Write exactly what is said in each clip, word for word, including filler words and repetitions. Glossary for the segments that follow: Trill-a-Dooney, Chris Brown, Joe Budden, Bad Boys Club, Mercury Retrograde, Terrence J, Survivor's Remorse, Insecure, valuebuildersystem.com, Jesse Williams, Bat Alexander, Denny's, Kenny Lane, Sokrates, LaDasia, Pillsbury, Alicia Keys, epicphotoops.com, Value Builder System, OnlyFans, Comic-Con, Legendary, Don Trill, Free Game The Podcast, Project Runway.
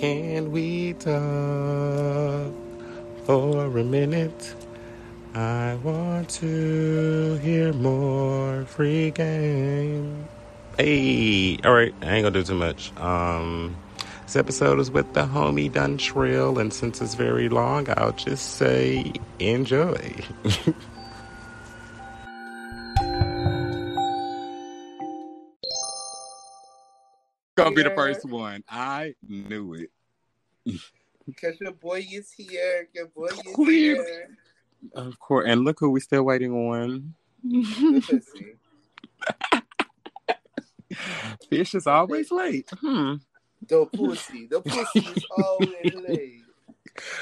Can we talk for a minute? I want to hear more free game. Hey, all right, I ain't gonna do too much. Um, this episode is with the homie Don Trill, and since it's very long, I'll just say enjoy. Gonna be the first one. I knew it. Because your boy is here. Your boy is Please. here. Of course. And look who we still waiting on. Fish is always late. Hmm. The pussy. The pussy is always late.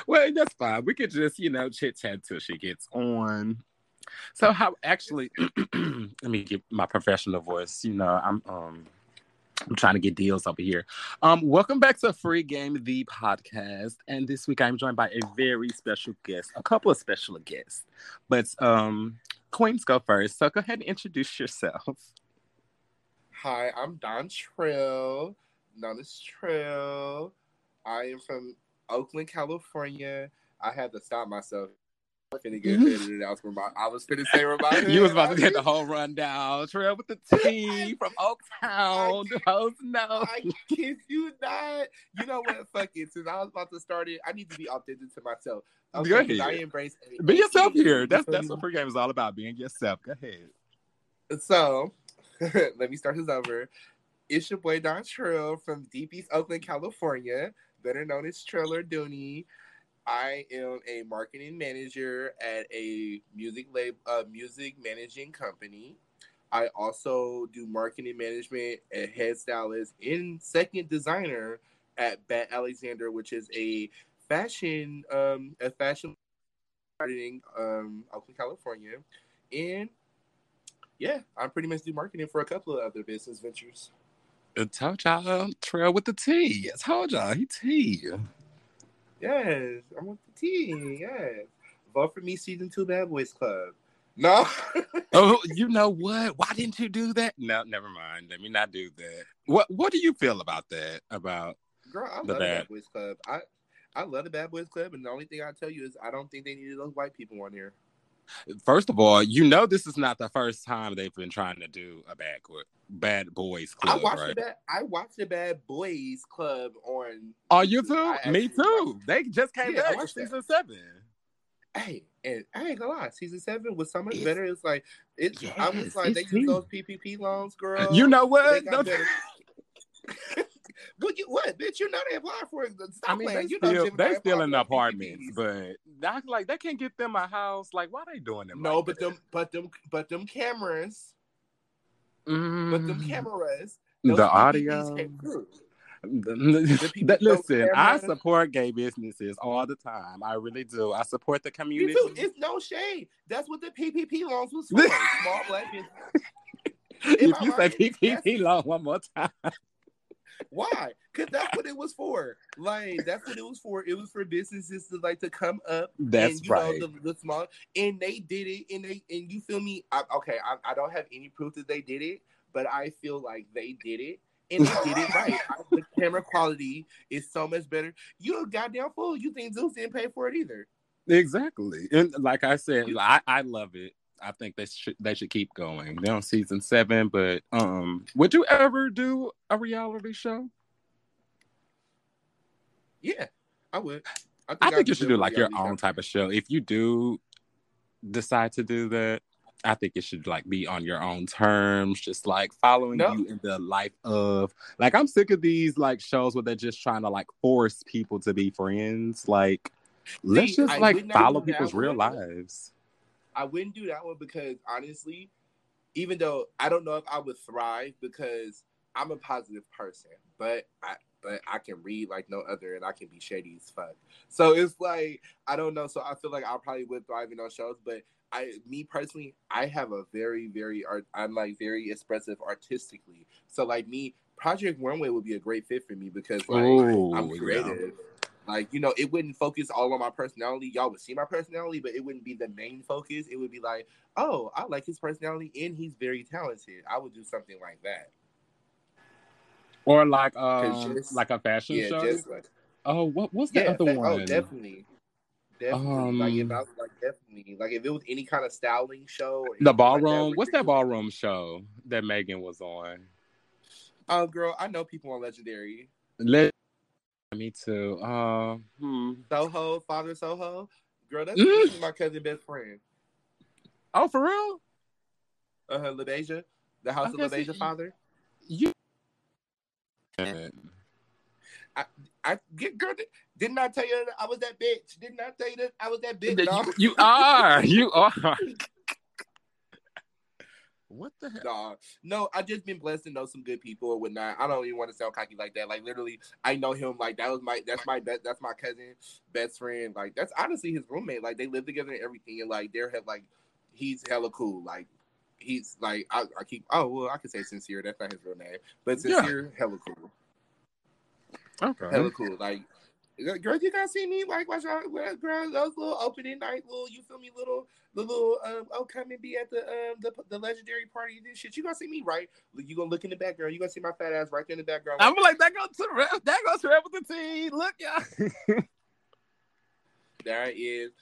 Well, that's fine. We could just, you know, chit-chat till she gets on. So how actually let me get my professional voice. You know, I'm um I'm trying to get deals over here. Um, welcome back to Free Game The Podcast. And this week I'm joined by a very special guest, a couple of special guests. But um, Queens go first. So go ahead and introduce yourself. Hi, I'm Don Trill. Known as Trill. I am from Oakland, California. I had to stop myself. I'm finna get edited out from my, I was finna say Ramada. You was about to get the whole rundown. Trail with the T from Oaktown. Oh no. I kid you not. You know what? Fuck it. Since I was about to start it, I need to be authentic to myself. Okay, go ahead. I embrace a- be yourself here. That's that's what pregame is all about. Being yourself. Go ahead. So let me start this over. It's your boy Don Trill from Deep East Oakland, California, better known as Trill-a-Dooney. I am a marketing manager at a music lab, uh, music managing company. I also do marketing management and head stylist and second designer at Bat Alexander, which is a fashion um, a fashion in um, Oakland, California. And yeah, I pretty much do marketing for a couple of other business ventures. I told y'all, Trail with the T. I told y'all, he T. Yes, I want the tea. Yes, vote for me, season two, Bad Boys Club. No, oh, you know what? Why didn't you do that? No, never mind. Let me not do that. What What do you feel about that? About girl, I the love bad. the Bad Boys Club. I I love the Bad Boys Club, and the only thing I tell you is I don't think they needed those white people on here. First of all, you know this is not the first time they've been trying to do a bad Bad Boys Club. I watched right? the bad, I watched the Bad Boys Club on on YouTube. I Me too. They just came yeah, back season that. seven. Hey, and I ain't gonna lie, season seven was so much it's, better. It's like it's. Yes, I was like, they use those P P P loans, girl. You know what? What, you, what, bitch? You know they applied for it. Stop I mean, they you still, know they still in the apartments, but not, like they can't get them a house. Like, why are they doing them? No, like but that? them, but them, but them cameras, mm. but them cameras. The audio. The, the that, listen, I support gay businesses all the time. I really do. I support the community. You too. It's no shade. That's what the P P P loans was for. Small black business. If, if you say P P P loan one more time. Why? Because that's what it was for. Like, that's what it was for. It was for businesses to like to come up. That's and, you right. know, the, the small, and they did it. And they and you feel me? I, okay, I, I don't have any proof that they did it, but I feel like they did it, and they did it right. I, the camera quality is so much better. You a goddamn fool. You think Zeus didn't pay for it either? Exactly. And like I said, I, I love it. I think they should they should keep going. They're on season seven, but um, would you ever do a reality show? Yeah, I would. I think, I think I you should do like your own show. type of show. If you do decide to do that, I think it should like be on your own terms, just like following no. you in the life of. Like, I'm sick of these like shows where they're just trying to like force people to be friends. Like, See, let's just I like follow people's real lives. I wouldn't do that one because, honestly, even though I don't know if I would thrive because I'm a positive person, but I but I can read like no other and I can be shady as fuck. So it's like, I don't know. So I feel like I probably would thrive in those shows, but I, me personally, I have a very, very, art, I'm like very expressive artistically. So like me, Project Runway would be a great fit for me because like oh, I'm creative. Yeah. Like, you know, it wouldn't focus all on my personality. Y'all would see my personality, but it wouldn't be the main focus. It would be like, oh, I like his personality, and he's very talented. I would do something like that. Or like uh, just, like a fashion yeah, show? Just like, Oh, what was the yeah, other that, one? Oh, definitely. Definitely. Um, like, if I was like, definitely. Like, if it was any kind of styling show. Or the ballroom. Like what's that ballroom show that Megan was on? Oh, uh, girl, I know people on Legendary. Let Me too. Uh, hmm. Soho, Father Soho. Girl, that's mm. my cousin's best friend. Oh, for real? Uh-huh, LaDasia. The house of LaDasia father. You. I, I get girl. Didn't I tell you that I was that bitch? Didn't I tell you that I was that bitch? No. You, you are. You are. What the hell? Nah. No, I've just been blessed to know some good people or whatnot. I don't even want to sound cocky like that. Like literally, I know him. Like that was my that's my best that's my cousin, best friend. Like that's honestly his roommate. Like they live together and everything. And like they're like he's hella cool. Like he's like I, I keep oh well I could say Sincere. That's not his real name, but Sincere yeah. hella cool. Okay, hella cool. Like girl, you guys see me like watch out, girl. Those little opening night, little you feel me, little the little um oh come and be at the um the, the Legendary party this shit. You gonna see me right? You gonna look in the background? You gonna see my fat ass right there in the background? I'm like that goes to rap, that goes to rap with the team. Look, y'all. That is,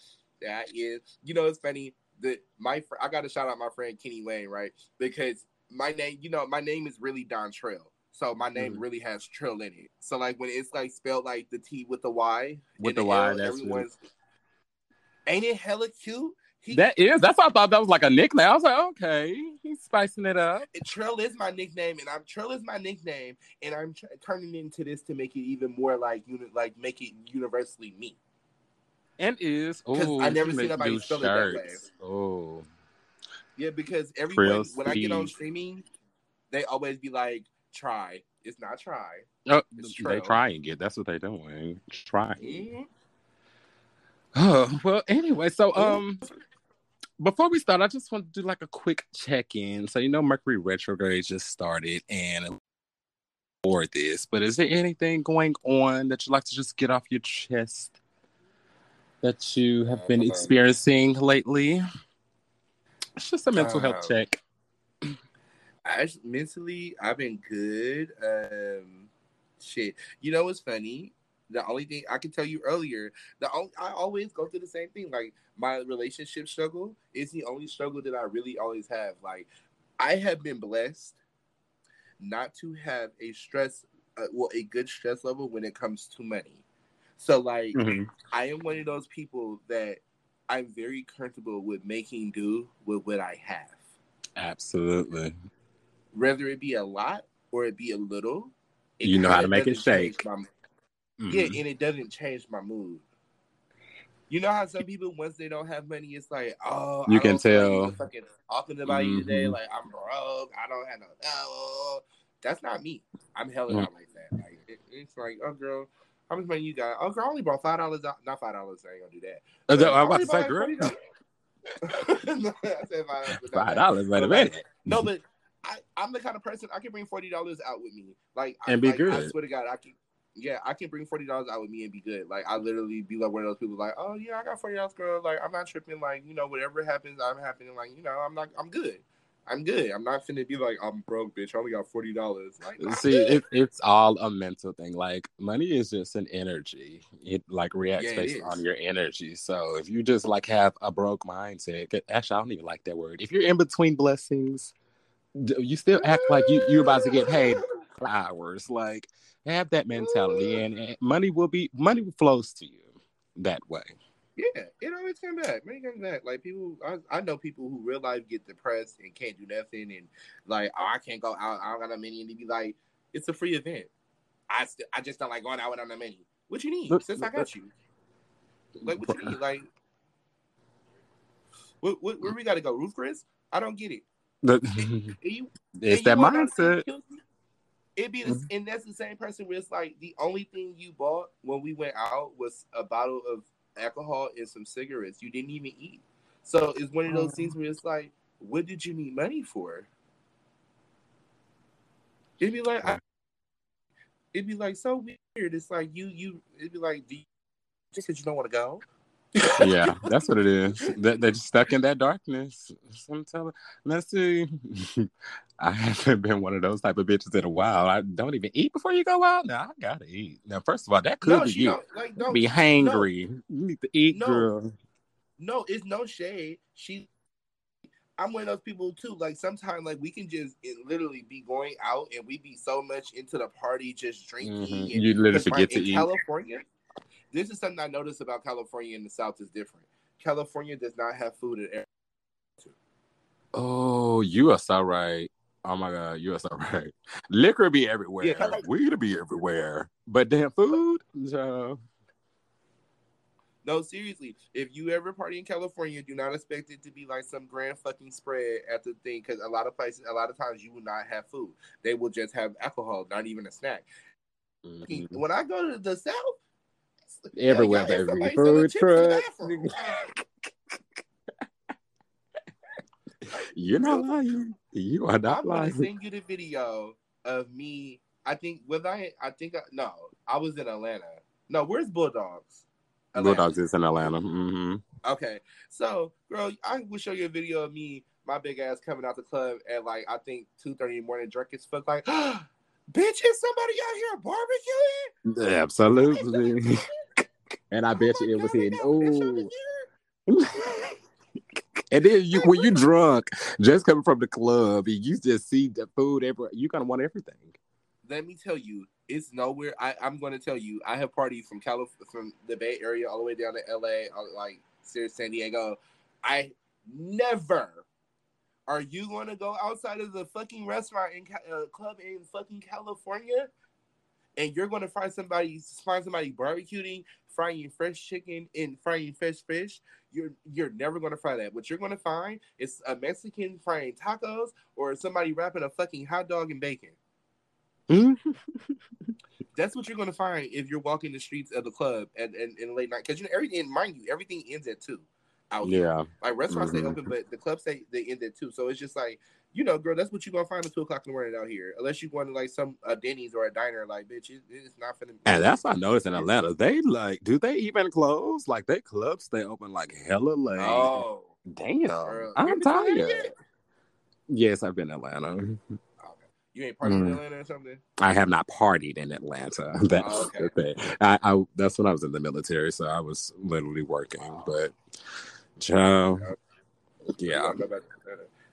that is. You know it's funny that my fr- I gotta shout out my friend Kenny Lane right because my name you know my name is really Don Trill. So my name mm-hmm. really has Trill in it. So like when it's like spelled like the T with the Y, with the, the Y, L, that's everyone's. True. Ain't it hella cute? He, that is. That's why I thought that was like a nickname. I was like, okay, he's spicing it up. Trill is my nickname, and I'm Trill is my nickname, and I'm tr- turning into this to make it even more like unit, like make it universally me. And is because I never seen nobody spell it that way. Oh, yeah, because everyone Trill when speed. I get on streaming, they always be like. Try. It's not try. Oh, it's they trying it. That's what they're doing. Try. Mm-hmm. Oh, well, anyway, so um, before we start, I just want to do like a quick check-in. So, you know, Mercury Retrograde just started and for this, but is there anything going on that you'd like to just get off your chest that you have been experiencing lately? It's just a mental uh-huh. health check. I, mentally, I've been good. Um, shit, you know what's funny? The only thing I can tell you earlier, the only, I always go through the same thing. Like my relationship struggle is the only struggle that I really always have. Like I have been blessed not to have a stress, uh, well, a good stress level when it comes to money. So like mm-hmm. I am one of those people that I'm very comfortable with making do with what I have. Absolutely. Whether it be a lot or it be a little, it you know how to make it shake. My, mm-hmm. Yeah, and it doesn't change my mood. You know how some people once they don't have money, it's like, oh, you I can don't tell. Fucking talking about mm-hmm. you today, like I'm broke. I don't have no. Oh. That's not me. I'm hella mm-hmm. not like that. Like it, it's like, oh girl, how much money you got? Oh girl, I only brought five dollars. Not five dollars. I ain't gonna do that. But I was about to say, girl. No, I said five dollars. Wait a minute. No, but. I, I'm the kind of person I can bring forty dollars out with me. Like, and I, be like, good. I swear to God, I can, yeah, I can bring forty dollars out with me and be good. Like, I literally be like one of those people, like, oh, yeah, I got forty dollars, girl. Like, I'm not tripping. Like, you know, whatever happens, I'm happening. Like, you know, I'm not, I'm good. I'm good. I'm not finna be like, I'm broke, bitch. I only got forty dollars. Like, see, it, it's all a mental thing. Like, money is just an energy. It, like, reacts yeah, based on your energy. So, if you just, like, have a broke mindset, actually, I don't even like that word. If you're in between blessings, you still act like you, you're about to get paid for hours. Like, have that mentality, and, and money will be money flows to you that way. Yeah, it always comes back. Money comes back. Like people, I, I know people who real life get depressed and can't do nothing, and like, oh, I can't go out. I don't got no money, and they be like, it's a free event. I st- I just don't like going out without no money. What you need? Since I got you, like what you need? Like, what, what, where we gotta go? Roof Chris? I don't get it. But, and you, it's that mindset. It'd be, this, and that's the same person where it's like the only thing you bought when we went out was a bottle of alcohol and some cigarettes. You didn't even eat, so it's one of those things where it's like, what did you need money for? It'd be like, I, it'd be like so weird. It's like you, you. It'd be like, do you, just because you don't want to go, Yeah, that's what it is. They, they're just stuck in that darkness. I'm telling. Let's see. I haven't been one of those type of bitches in a while. I don't even eat before you go out. Now I gotta eat. Now, first of all, that could no, be you. Don't, like, don't, be hangry. No, you need to eat, no, girl. No, it's no shade. She. I'm one of those people too. Like sometimes, like we can just it literally be going out and we be so much into the party, just drinking. Mm-hmm. And you literally forget to eat. California. This is something I noticed about California and the South is different. California does not have food at air. Oh, you are so right. Oh my God, you are so right. Liquor be everywhere. Yeah, like, weed be everywhere. But damn food? So. No, seriously. If you ever party in California, do not expect it to be like some grand fucking spread at the thing. Because a lot of places, a lot of times you will not have food. They will just have alcohol, not even a snack. Mm-hmm. When I go to the South, everywhere, yeah, baby. Food truck. You're not lying. You are not I'm lying. I'm gonna send you the video of me. I think was I. I think I, no. I was in Atlanta. No, where's Bulldogs? Atlanta. Bulldogs is in Atlanta. Mm-hmm. Okay, so girl, I will show you a video of me, my big ass coming out the club at like I think two thirty in the morning, drunk as fuck, like. Bitch, is somebody out here barbecuing? Absolutely. And I oh bet you it God, was hitting. Oh. And then you, when you drunk, just coming from the club, and you just see the food everywhere. You're going to want everything. Let me tell you, it's nowhere. I, I'm going to tell you, I have partied from Calif- from the Bay Area all the way down to L A, like San Diego. I never... Are you going to go outside of the fucking restaurant and uh, club in fucking California, and you're going to find somebody find somebody barbecuing, frying fresh chicken, and frying fresh fish? You're you're never going to find that. What you're going to find is a Mexican frying tacos or somebody wrapping a fucking hot dog in bacon. That's what you're going to find if you're walking the streets of the club and in late night. Because you know everything, mind you, everything ends at two. Out yeah, there. Like restaurants mm-hmm. stay open, but the clubs they they end it too. So it's just like, you know, girl, that's what you're gonna find at two o'clock in the morning out here, unless you going to like some a Denny's or a diner. Like, bitch, it, it's not finna. And that's what I noticed in Atlanta. They like, do they even close? Like, they clubs stay open like hella late. Oh, damn, girl. I'm tired. Yes, I've been to Atlanta. Okay. You ain't partied mm. in Atlanta or something? I have not partied in Atlanta. That's oh, okay. the thing. I, I that's when I was in the military, so I was literally working, oh. but. Joe, yeah.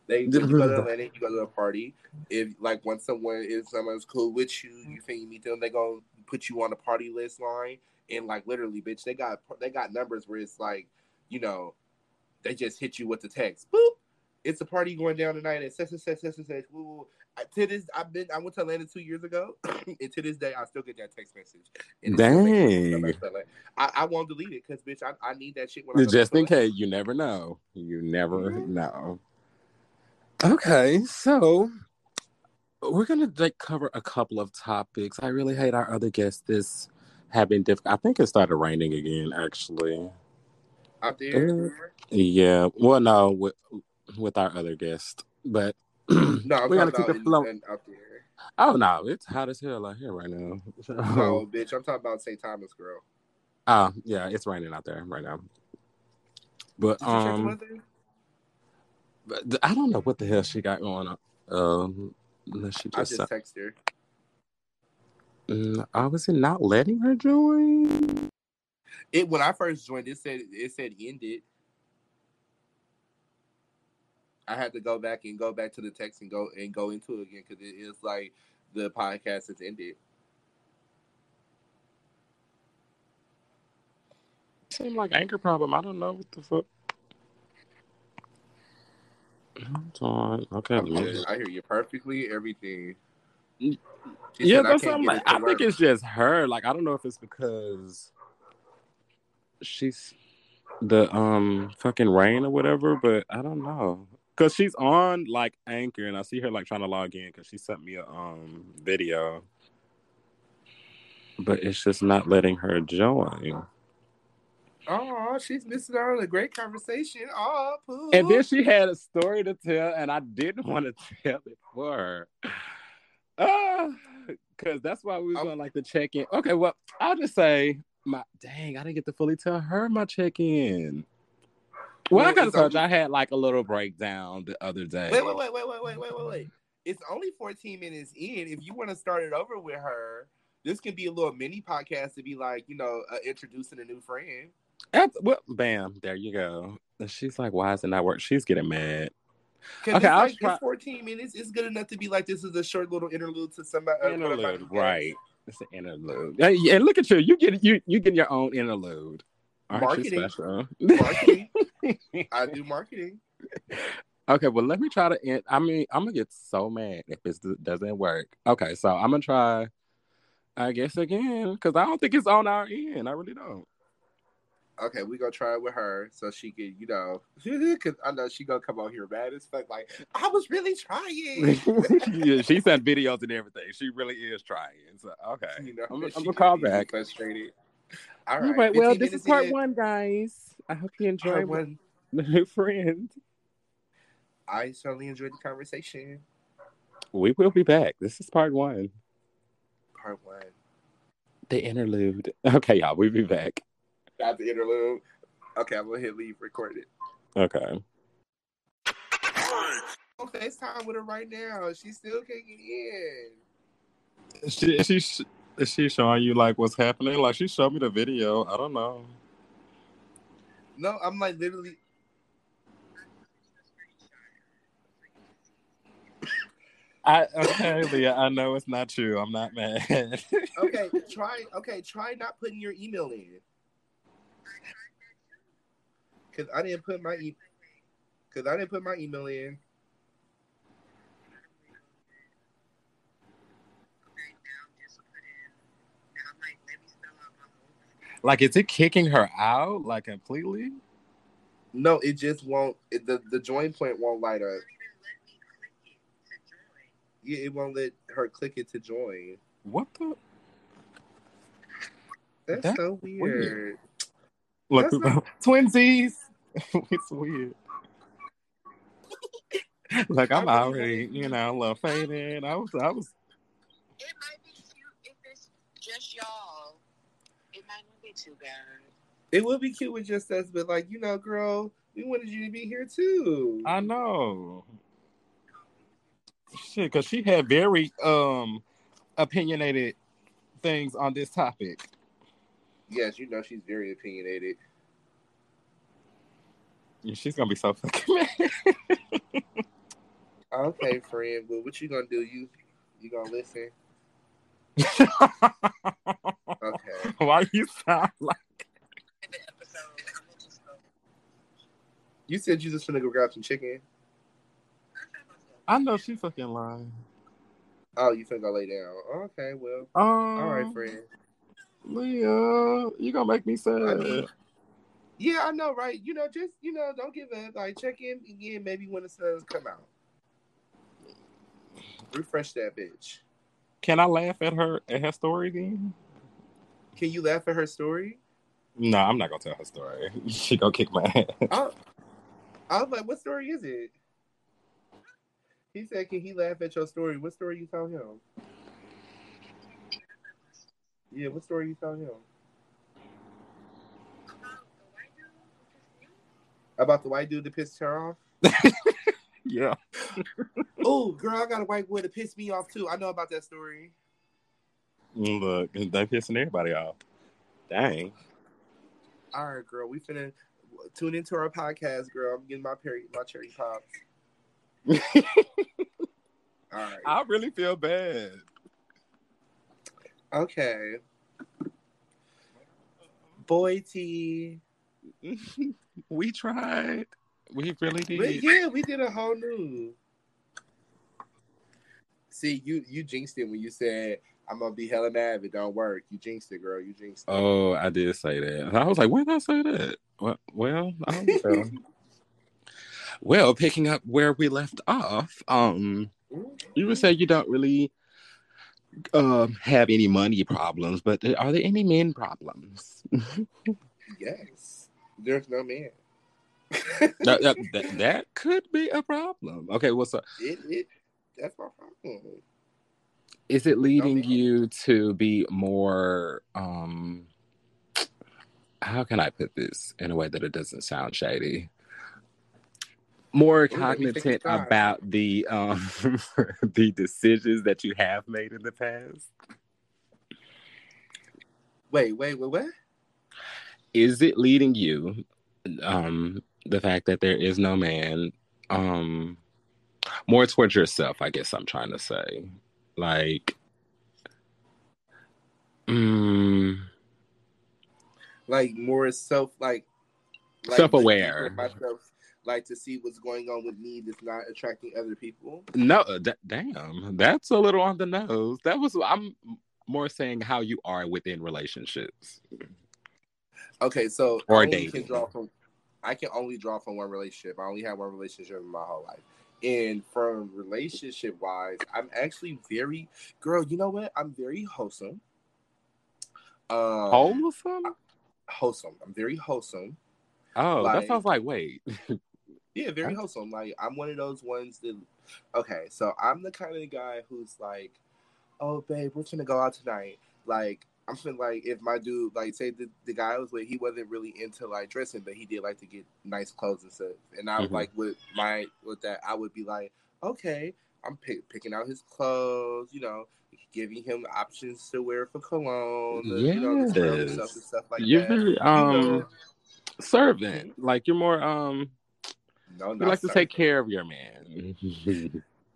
They when you go to Atlanta, you go to a party. If like once someone if someone's cool with you, you think you meet them, they gonna put you on the party list line. And like literally, bitch, they got they got numbers where it's like, you know, they just hit you with the text. Boop, it's a party going down tonight at such and such such and such. To this, I've been I went to Atlanta two years ago, and to this day, I still get that text message. And dang, it, I, I won't delete it because, bitch, I, I need that shit. When just I in case, you never know, you never mm-hmm. know. Okay, so we're gonna like cover a couple of topics. I really hate our other guests. This have been difficult. I think it started raining again, actually. Out there, yeah. Well, no, with with our other guest, but. No, we gotta keep it flowing. Oh no, it's hot as hell out here right now. So, oh, bitch, I'm talking about Saint Thomas, girl. Oh, uh, yeah, it's raining out there right now. But Did um, you check the weather? But I don't know what the hell she got going on. Um, unless she just, I just texted her. Mm, I was not letting her join. It when I first joined, it said it said ended. I had to go back and go back to the text and go and go into it again because it is like the podcast has ended. Seemed like anchor problem. I don't know what the fuck. Hold on. Okay. okay. I hear you perfectly. Everything. She yeah, that's I, like, I think it's just her. Like I don't know if it's because she's the um fucking rain or whatever, but I don't know. Cause she's on like Anchor, and I see her like trying to log in because she sent me a um video, but it's just not letting her join. Oh, she's missing out on a great conversation. Oh, poo. And then she had a story to tell, and I didn't want to tell it for her. Uh, cause that's why we was oh. on like the check in. Okay, well I'll just say my dang, I didn't get to fully tell her my check-in. Well, yeah, I gotta tell you, I had like a little breakdown the other day. Wait, wait, wait, wait, wait, wait, wait, wait, wait. It's only fourteen minutes in. If you want to start it over with her, this can be a little mini podcast to be like, you know, uh, introducing a new friend. That's, well, bam, there you go. And she's like, why is it not working? She's getting mad. Okay, it's, like, try- it's fourteen minutes. It's good enough to be like, this is a short little interlude to somebody. Uh, interlude, right? It's an interlude. And hey, hey, look at you. You get you you get your own interlude. Aren't marketing. You special? Marketing. I do marketing. Okay, well, let me try to end. I mean, I'm gonna get so mad if it doesn't work. Okay, so I'm gonna try, I guess, again, because I don't think it's on our end. I really don't. Okay, we gonna try it with her so she can, you know, because I know she gonna come on here mad as fuck. Like, I was really trying. Yeah, she sent videos and everything. She really is trying. So okay, you know, I'm, I'm gonna call back. Frustrated. All right. All right, well, this is part in. one, guys. I hope you enjoy one. The new friend. I certainly enjoyed the conversation. We will be back. This is part one. Part one. The interlude. Okay, y'all, we'll be back. Got the interlude. Okay, I'm gonna hit leave recorded. Okay. On FaceTime with her right now. She still can't get in. She she. she... Is she showing you, like, what's happening? Like, she showed me the video. I don't know. No, I'm, like, literally... I Okay, Leah, I know it's not you. I'm not mad. okay, try Okay, try not putting your email in. Because I didn't put my e- Because I didn't put my email in. Like, is it kicking her out, like, completely? No, it just won't. It, the the join point won't light up. It won't even let me click it to join. Yeah, it won't let her click it to join. What the? That's, That's so weird. weird. Look, That's so... Twinsies. It's weird. Like, I'm already, you know, a little faded. I was, I was. It might be cute if it's just y'all. It might not be too bad. It would be cute with just us, but like, you know, girl, we wanted you to be here too. I know. Shit, because she had very um opinionated things on this topic. Yes, you know she's very opinionated. Yeah, she's gonna be so fucking mad. Okay, friend, but what you gonna do? You you gonna listen? Okay. Why do you sound like you said you just finna go grab some chicken? I know she fucking lying. Oh, you finna go lay down. Okay, well. Um, Alright, friend. Leah, you gonna make me sad. I mean, yeah, I know, right? You know, just, you know, don't give up. Like, check in again maybe when the sun's come out. Refresh that bitch. Can I laugh at her at her story again? Can you laugh at her story? No, I'm not gonna tell her story. She gonna kick my ass. I, I was like, "What story is it?" He said, "Can he laugh at your story?" What story you tell him? Yeah, what story you tell him? About the white dude that pissed her off. Yeah. Oh, girl, I got a white boy to piss me off too. I know about that story. Look, they pissing everybody off. Dang. All right, girl, we finna tune into our podcast, girl. I'm getting my peri- my cherry pop. All right. I really feel bad. Okay. Boy T. We tried. We really did. But yeah, we did a whole new. See, you you jinxed it when you said, I'm going to be hella mad if it don't work. You jinxed it, girl. You jinxed it. Oh, I did say that. I was like, when did I say that? Well, well I don't know. Well, picking up where we left off, um, you would say you don't really uh, have any money problems, but are there any men problems? Yes. There's no men. that, that, that, that could be a problem. Okay, what's up? It, it, that's my problem. Is it leading you to be more um, how can I put this in a way that it doesn't sound shady? More cognizant about the um, the decisions that you have made in the past. Wait, wait, wait, what? Is it leading you, um, the fact that there is no man, um, more towards yourself, I guess I'm trying to say. Like, mm, like more self, like, like self-aware. Myself, like to see what's going on with me that's not attracting other people. No, d- damn, that's a little on the nose. That was, I'm more saying how you are within relationships. Okay, so or I, only can draw from, I can only draw from one relationship. I only had one relationship in my whole life. And from relationship-wise, I'm actually very... Girl, you know what? I'm very wholesome. Um, wholesome? Wholesome. I'm very wholesome. Oh, like, that sounds like, wait. Yeah, very wholesome. Like, I'm one of those ones that... Okay, so I'm the kind of guy who's like, oh, babe, we're gonna go out tonight. Like... I'm feeling like if my dude, like, say the, the guy I was with, he wasn't really into, like, dressing, but he did like to get nice clothes and stuff. And I was mm-hmm. like, with my, with that, I would be like, okay, I'm pick, picking out his clothes, you know, giving him options to wear for cologne, yes. the, you know, the stuff and stuff like you're that. You're very um, you know? servant. Like, you're more, um, no, you like servant. To take care of your man.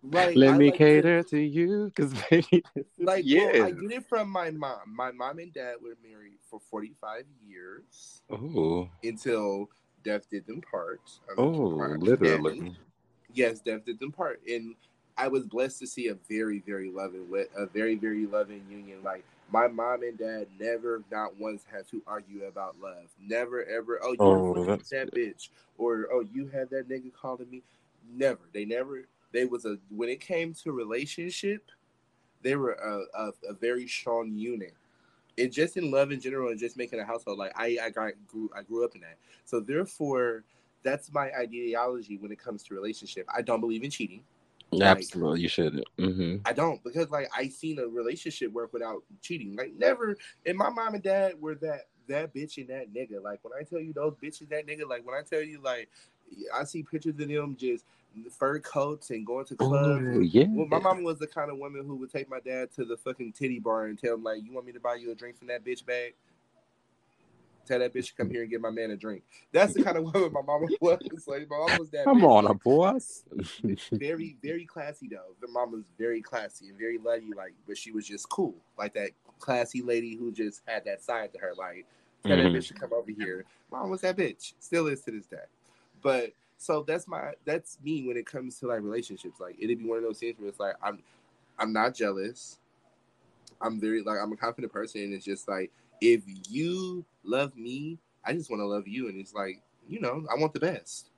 Like, Let I me like cater to, to you, because baby, like, yes. Well, I get it from my mom. My mom and dad were married for forty-five years. Oh, until death did them part. I mean, oh, part. literally. And, yes, death did them part, and I was blessed to see a very, very loving, a very, very loving union. Like my mom and dad never, not once, had to argue about love. Never, ever. Oh, you oh, that's that bitch, or oh, you had that nigga calling me. Never. They never. They was a when it came to relationship, they were a, a, a very strong unit, and just in love in general, and just making a household. Like I, I got grew, I grew up in that. So therefore, that's my ideology when it comes to relationship. I don't believe in cheating. Absolutely, like, you shouldn't. Mm-hmm. I don't because like I seen a relationship work without cheating. Like never. And my mom and dad were that that bitch and that nigga. Like when I tell you those bitches that nigga. Like when I tell you like I see pictures of them just. Fur coats and going to clubs. Ooh, yeah. Well, my mom was the kind of woman who would take my dad to the fucking titty bar and tell him, like, you want me to buy you a drink from that bitch bag? Tell that bitch to come here and get my man a drink. That's the kind of woman my mama was. Like, my mom was that come bitch. On, up, boys. Very, very classy, though. The mom was very classy and very lovey, like, but she was just cool. Like that classy lady who just had that side to her. Like, tell mm-hmm. that bitch to come over here. Mom was that bitch. Still is to this day. But... So that's my that's me when it comes to like relationships. Like it'd be one of those things where it's like I'm I'm not jealous. I'm very like I'm a confident person, and it's just like if you love me, I just want to love you, and it's like you know I want the best.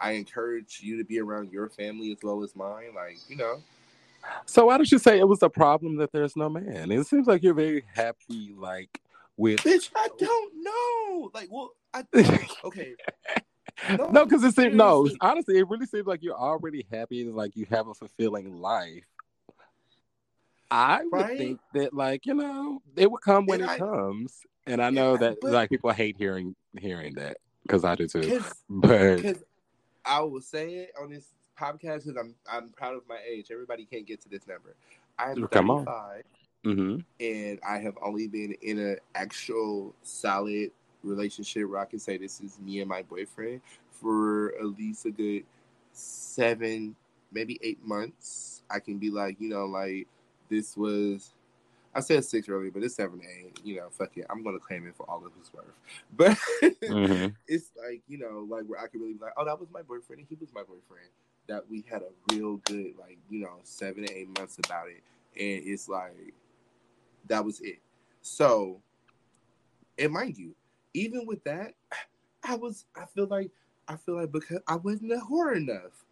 I encourage you to be around your family as well as mine, like you know. So why did you say it was a problem that there's no man? It seems like you're very happy, like with bitch. I don't know. Like well, I okay. No, because no, it seems no. Honestly, it really seems like you're already happy and like you have a fulfilling life. I right? would think that, like you know, it would come when and it I, comes, and I know yeah, that but, like people hate hearing hearing that because I do too. Cause, but cause I will say it on this podcast because I'm I'm proud of my age. Everybody can't get to this number. I'm thirty-five, mm-hmm. and I have only been in an actual solid. Relationship where I can say this is me and my boyfriend for at least a good seven, maybe eight months. I can be like, you know, like this was, I said six earlier, but it's seven, eight, you know, fuck it. I'm going to claim it for all of it's worth. But mm-hmm. it's like, you know, like where I can really be like, oh, that was my boyfriend and he was my boyfriend. That we had a real good, like, you know, seven to eight months about it. And it's like, that was it. So, and mind you, even with that, I was. I feel like. I feel like because I wasn't a whore enough.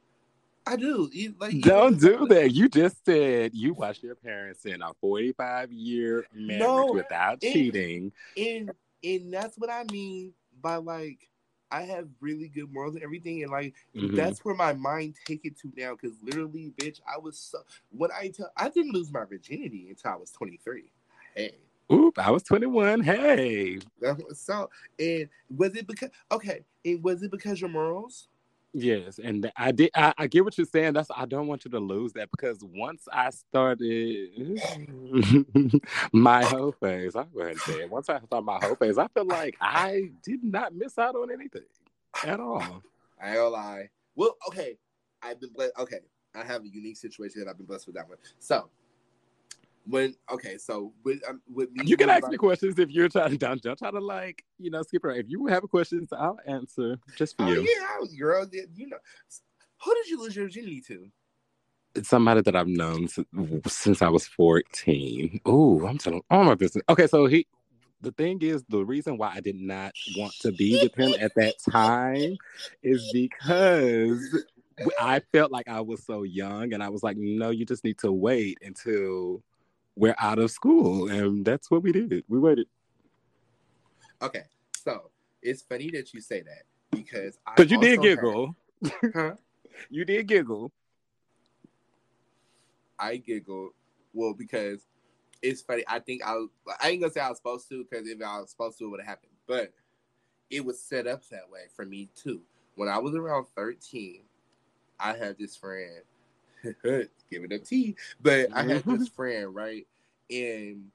I do. Like don't do that. You just said you watched your parents in a forty-five year marriage no, without and, cheating, and and that's what I mean by like I have really good morals and everything, and like mm-hmm. that's where my mind take it to now. Because literally, bitch, I was so when I tell I didn't lose my virginity until I was twenty-three. Hey. Oop, I was twenty-one. Hey. So, and was it because, okay, and was it because your morals? Yes, and I did. I, I get what you're saying. That's I don't want you to lose that, because once I started my whole phase, I'm going to say it. Once I started my whole phase, I feel like I did not miss out on anything at all. I don't lie. Well, okay, I've been blessed. Okay, I have a unique situation that I've been blessed with that one. So when okay, so with um, with me, you can ask me questions if you're trying to don't, don't try to like you know skip around. If you have questions, I'll answer just for oh, you. Yeah, I was, girl, you know, who did you lose your virginity to? It's somebody that I've known since, since I was fourteen. Oh, I'm telling all my business. Okay, so he. The thing is, the reason why I did not want to be with him at that time is because I felt like I was so young, and I was like, no, you just need to wait until we're out of school. And that's what we did. We waited. Okay. So it's funny that you say that, because I Because you did giggle. Had... Huh? You did giggle. I giggled. Well, because... It's funny. I think I I ain't gonna say I was supposed to, because if I was supposed to, it would have happened. But it was set up that way for me too. When I was around thirteen, I had this friend. Giving up tea, but I had this friend, right? And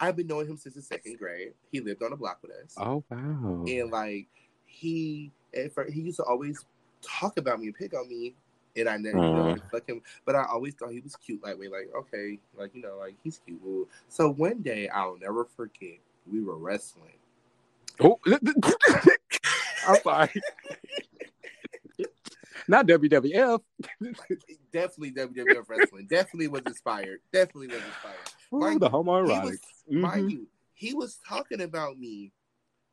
I've been knowing him since the second grade. He lived on the block with us. Oh wow! And like he, at first, he used to always talk about me and pick on me. And I never uh. you know, fuck him, but I always thought he was cute. Like, wait, like, okay, like, you know, like, he's cute. Ooh. So one day, I'll never forget, we were wrestling. Oh, I'm sorry. Not W W F. Definitely W W F wrestling. Definitely was inspired. Definitely was inspired. Ooh, mind the homoerotics. Mm-hmm. Mind you, he was talking about me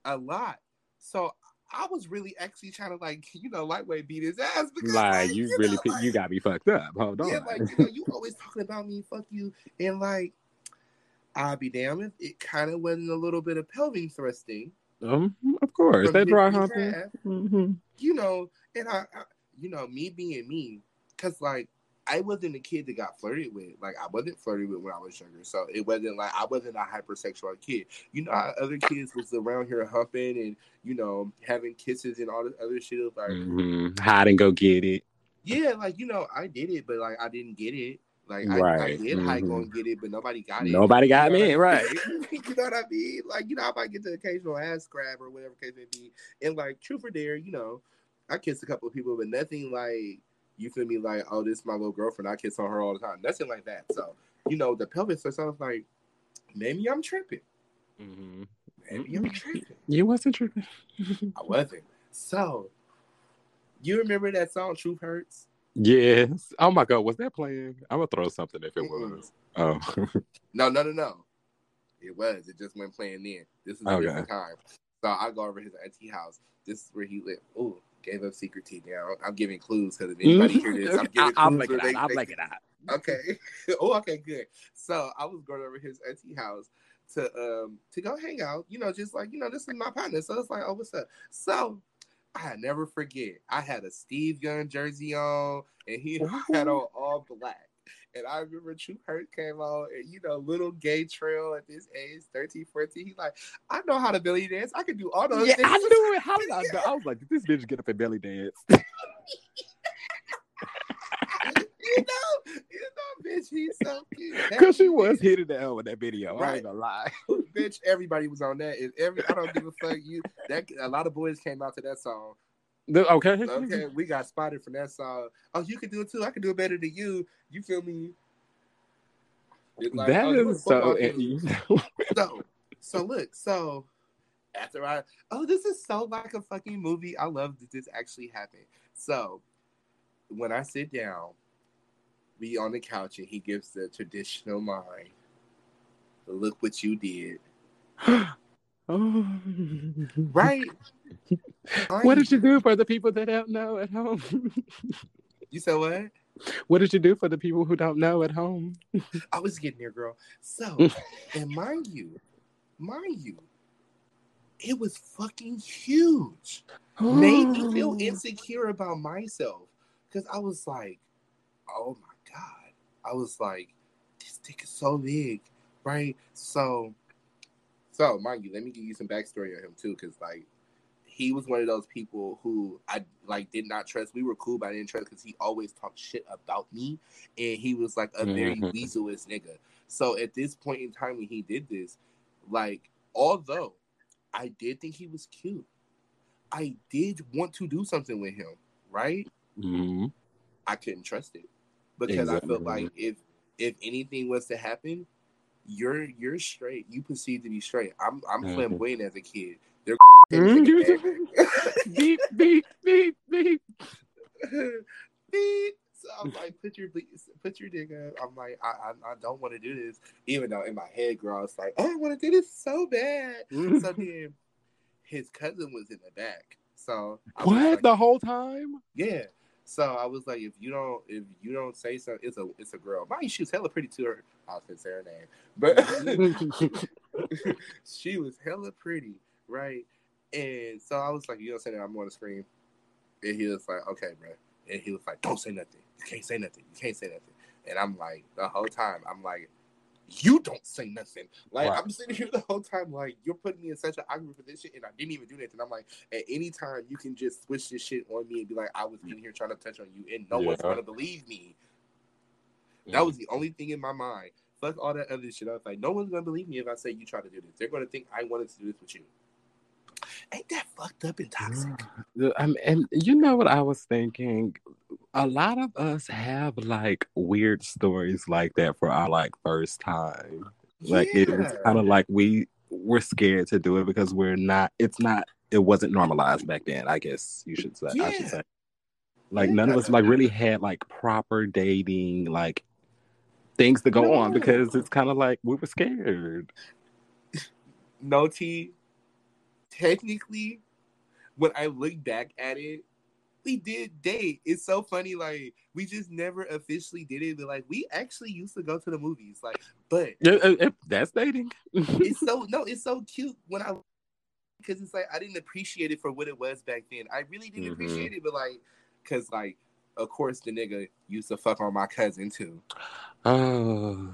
a lot. So I was really actually trying to, like, you know, lightweight beat his ass. Because, like, like you, you really, know, like, you got me fucked up. Hold on. Yeah, like, you know, you always talking about me, fuck you. And, like, I'll be damned if it kind of wasn't a little bit of pelvic thrusting. Um, Of course. They dry humping. Mm-hmm. You know, and I, I, you know, me being me, because, like, I wasn't a kid that got flirted with. Like, I wasn't flirted with when I was younger. So it wasn't like I wasn't a hypersexual kid. You know how other kids was around here humping and, you know, having kisses and all this other shit. Like, mm-hmm. Hide and go get it. Yeah, like, you know, I did it, but, like, I didn't get it. Like, right. I, I did mm-hmm. hide and go get it, but nobody got it. Nobody got me, right. You know what I mean? Like, you know, I might get the occasional ass grab or whatever case may be. And, like, truth or dare, you know, I kissed a couple of people, but nothing like... You feel me? Like, oh, this is my little girlfriend. I kiss on her all the time. Nothing like that. So, you know, the pelvis or something, like, maybe I'm tripping. Mm-hmm. Maybe I'm tripping. You wasn't tripping. I wasn't. So, you remember that song, Truth Hurts? Yes. Oh, my God. Was that playing? I'm going to throw something if it mm-hmm. was. Oh. No, no, no, no. It was. It just went playing then. This is a okay. different time. So, I go over to his auntie house. This is where he lived. Ooh. Gave up secret tea now. I'm giving clues because if anybody hear this, I'm giving I'll clues. It they, I'll they, it out. Okay. Oh, okay, good. So I was going over his auntie house to um to go hang out. You know, just like, you know, this is my partner. So it's like, oh, what's up? So I never forget. I had a Steve Gunn jersey on, and he Ooh. had on all black. And I remember True Hurt came on, and, you know, little gay Trill at this age, thirteen, fourteen, he like, I know how to belly dance. I can do all those yeah, things. I knew it. How did I know? I was like, this bitch get up and belly dance. you know, you know, bitch, he's so cute. Because she was hitting that with that video. Right. I ain't gonna lie. Bitch, everybody was on that. And every I don't give a fuck you. That a lot of boys came out to that song. Okay. Okay, we got spotted from that song. Oh, you can do it too. I can do it better than you. You feel me? Like, that oh, is so. You know. so. So look. So after I. Oh, this is so like a fucking movie. I love that this actually happened. So when I sit down, we on the couch and he gives the traditional line. Look what you did. Oh. Right. What did you do for the people that don't know at home? You said what? What did you do for the people who don't know at home? I was getting there, girl. So, and mind you, mind you, it was fucking huge. Oh. Made me feel insecure about myself. Because I was like, oh my God. I was like, this dick is so big. Right? So, So, mind you, let me give you some backstory on him too, because like he was one of those people who I like did not trust. We were cool, but I didn't trust because he always talked shit about me, and he was like a very weaselish nigga. So at this point in time when he did this, like although I did think he was cute, I did want to do something with him, right? Mm-hmm. I couldn't trust it because exactly. I felt like if if anything was to happen, you're you're straight. You perceive to be straight. I'm I'm mm-hmm. flamboyant as a kid. They're mm-hmm. beep beep beep beep beep. So I'm like, put your put your dick up. I'm like, I I, I don't want to do this, even though in my head, girl, it's like, oh, I want to do this so bad. Mm-hmm. So then his cousin was in the back. So I what like, the whole time? Yeah. So I was like, if you don't, if you don't say something, it's a, it's a girl. Mind, she was hella pretty to her. I was gonna say her name, but she was hella pretty, right? And so I was like, you don't say that, I'm gonna scream. And he was like, okay, bro. And he was like, don't say nothing. You can't say nothing. You can't say nothing. And I'm like, the whole time, I'm like, you don't say nothing. Like wow. I'm sitting here the whole time, like you're putting me in such an awkward position, and I didn't even do nothing. I'm like, at any time you can just switch this shit on me and be like, I was in here trying to touch on you, and no yeah. one's gonna believe me. Yeah. That was the only thing in my mind. Fuck all that other shit. I was like, no one's gonna believe me if I say you try to do this. They're gonna think I wanted to do this with you. Ain't that fucked up and toxic? Yeah. Um, and you know what I was thinking? A lot of us have like weird stories like that for our like first time. Like yeah. it's kind of like we we're scared to do it because we're not. It's not. It wasn't normalized back then. I guess you should say. Yeah. I should say. Like yeah. none of us like really had like proper dating like things to go no. on because it's kind of like we were scared. No tea. Technically, when I look back at it, we did date. It's so funny, like we just never officially did it, but like we actually used to go to the movies, like. But it, it, it, that's dating. It's so no, it's so cute when I because it's like I didn't appreciate it for what it was back then. I really didn't mm-hmm. appreciate it, but like because like of course the nigga used to fuck on my cousin too. Oh,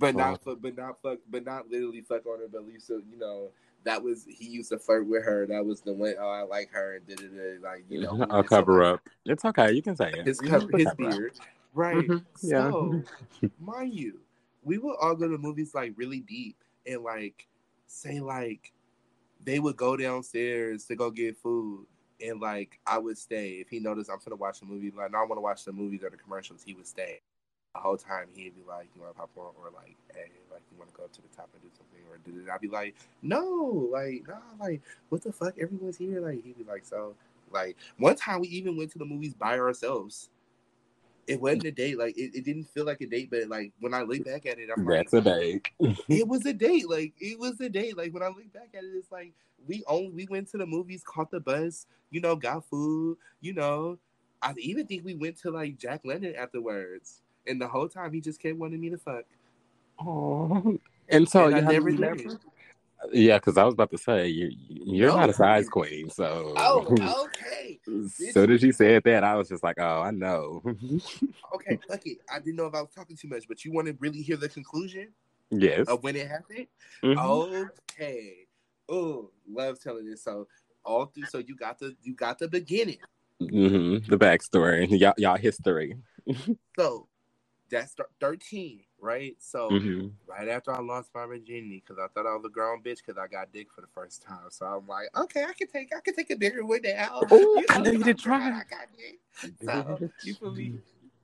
but not but not fuck but not literally fuck on her, but used to you know. That was he used to flirt with her. That was the one. Oh, I like her. And da, da, da, like you know, I'll cover up. It's okay. You can say it. His, cover, his beard, up. Right? Mm-hmm. So, yeah. Mind you, we would all go to movies like really deep and like say like they would go downstairs to go get food and like I would stay if he noticed I'm gonna watch a movie. Like no, I want to watch the movies or the commercials. He would stay. The whole time he'd be like, you want to pop on, or like, hey, like you want to go up to the top and do something, or do it. I'd be like, no, like, nah, like, what the fuck? Everyone's here. Like, he'd be like, so, like, one time we even went to the movies by ourselves. It wasn't a date. Like, it, it didn't feel like a date, but like when I look back at it, I'm like, that's a date. It was a date. Like, it was a date. Like when I look back at it, it's like we only we went to the movies, caught the bus, you know, got food, you know. I even think we went to like Jack London afterwards. And the whole time, he just kept wanting me to fuck. Oh, and so and you I never did. Yeah, because I was about to say you, you're no, not a size queen, so. Oh, okay. As soon as you said that, I was just like, oh, I know. Okay, fuck it. I didn't know if I was talking too much, but you want to really hear the conclusion? Yes. Of when it happened. Mm-hmm. Okay. Oh, love telling this. So all through, so you got the you got the beginning. Mm-hmm. The backstory, y'all, y'all history. So. That's thirteen, right? So, mm-hmm. right after I lost my virginity, because I thought I was a grown bitch, because I got dick for the first time. So I'm like, okay, I can take, I can take a bigger one now. Oh, I know you did try. I got dick. So you feel me?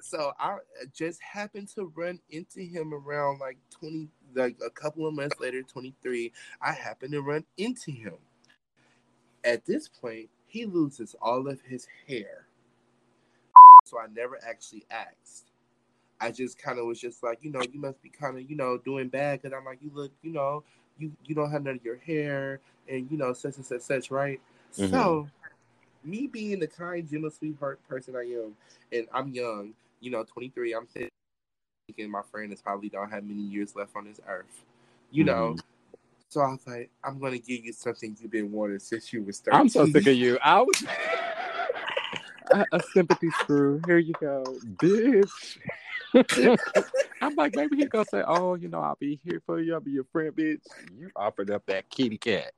So I just happened to run into him around like twenty, like a couple of months later, twenty-three. I happened to run into him. At this point, he loses all of his hair, so I never actually asked. I just kind of was just like, you know, you must be kind of, you know, doing bad. Because I'm like, you look, you know, you, you don't have none of your hair and, you know, such and such, such, right? Mm-hmm. So me being the kind, generous, sweetheart person I am, and I'm young, you know, twenty-three, I'm thinking my friend is probably don't have many years left on this earth, you mm-hmm. know. So I was like, I'm going to give you something you've been wanting since you was thirteen. I'm so sick of you. I was... A sympathy screw. Here you go. Bitch. I'm like, maybe he's gonna say, "Oh, you know, I'll be here for you. I'll be your friend, bitch." You offered up that kitty cat.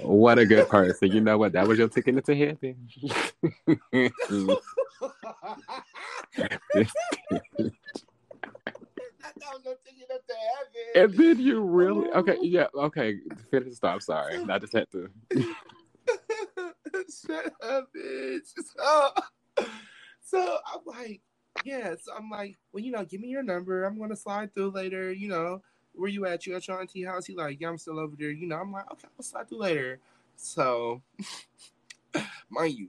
What a good person. You know what? That was your ticket into heaven. And then you really okay, yeah, okay. Finish stop. Sorry. I just had to shut up, bitch. So, so I'm like, yeah, so I'm like, well, you know, give me your number. I'm gonna slide through later, you know. Where you at? You at your auntie house? He like, yeah, I'm still over there. You know, I'm like, okay, I'll slide through later. So, mind you,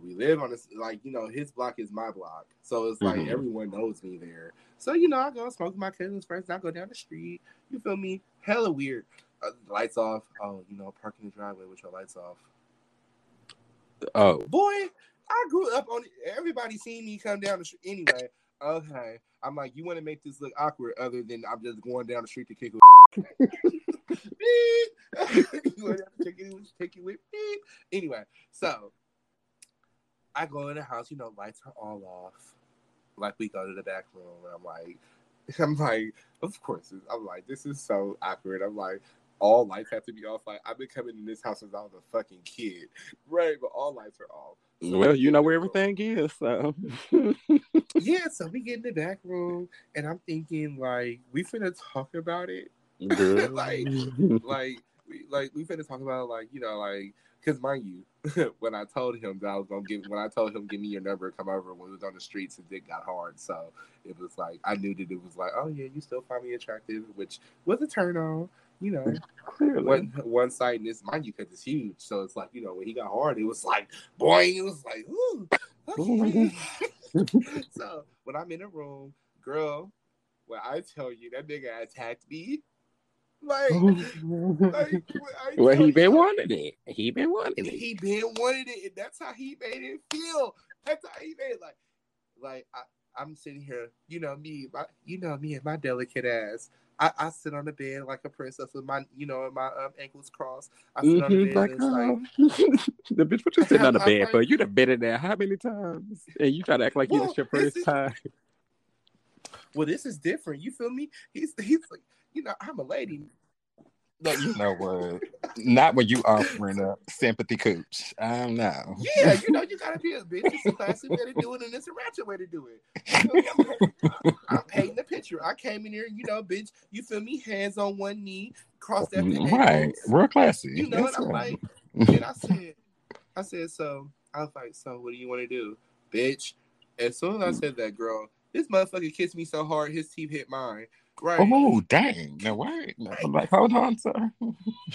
we live on this, like, you know, his block is my block. So it's like mm-hmm. everyone knows me there. So, you know, I go smoke with my cousins first and I go down the street. You feel me? Hella weird. Uh, lights off. Oh, you know, parking the driveway with your lights off. Oh. Boy, I grew up on it. Everybody seen me come down the street. Anyway, okay. I'm like, you want to make this look awkward other than I'm just going down the street to kick it with You want to kick it with, kick it with beep. Anyway, so I go in the house, you know, lights are all off. Like, we go to the back room, and I'm like, I'm like, of course. I'm like, this is so awkward. I'm like, all lights have to be off. Like, I've been coming in this house since I was a fucking kid. Right, but all lights are off. So well, you know where everything room. Is, so. Yeah, so we get in the back room, and I'm thinking, like, we finna talk about it. like, like, we, like, we finna talk about, like, you know, like, because mind you, when I told him that I was gonna give, when I told him give me your number, come over, when we was on the streets, and it got hard. So it was like I knew that it was like, oh yeah, you still find me attractive, which was a turn on, you know. Clearly. One one sidedness, mind you, because it's huge. So it's like, you know, when he got hard, it was like, boing, it was like, ooh. Okay. So when I'm in a room, girl, when I tell you that nigga attacked me. Like, like well, he been wanting it. He been wanting it. He been wanting it, and that's how he made it feel. That's how he made it. Like, like I, I'm sitting here, you know me, my, you know me and my delicate ass. I, I sit on the bed like a princess with my, you know, and my um, ankles crossed. I sit mm-hmm, on the bed like, and it's like, the bitch, what you sitting on the bed like, for? You done been in there how many times? And you try to act like well, you was your first is, time. Well, this is different. You feel me? He's he's like. You know, I'm a lady. No, you know what? Not when you offering up sympathy cooch. Um, no. Yeah, you know, you gotta be a bitch. It's a classic way to do it, and it's a ratchet way to do it. You know, I'm, I'm, I'm painting the picture. I came in here, you know, bitch. You feel me? Hands on one knee, crossed that. Right, real classy. You know what I'm right. like? And I said, I said, so I was like, so what do you want to do, bitch? As soon as I said that, girl, this motherfucker kissed me so hard, his teeth hit mine. Right. Oh dang! No way! No, right. I'm like, hold on, sir. And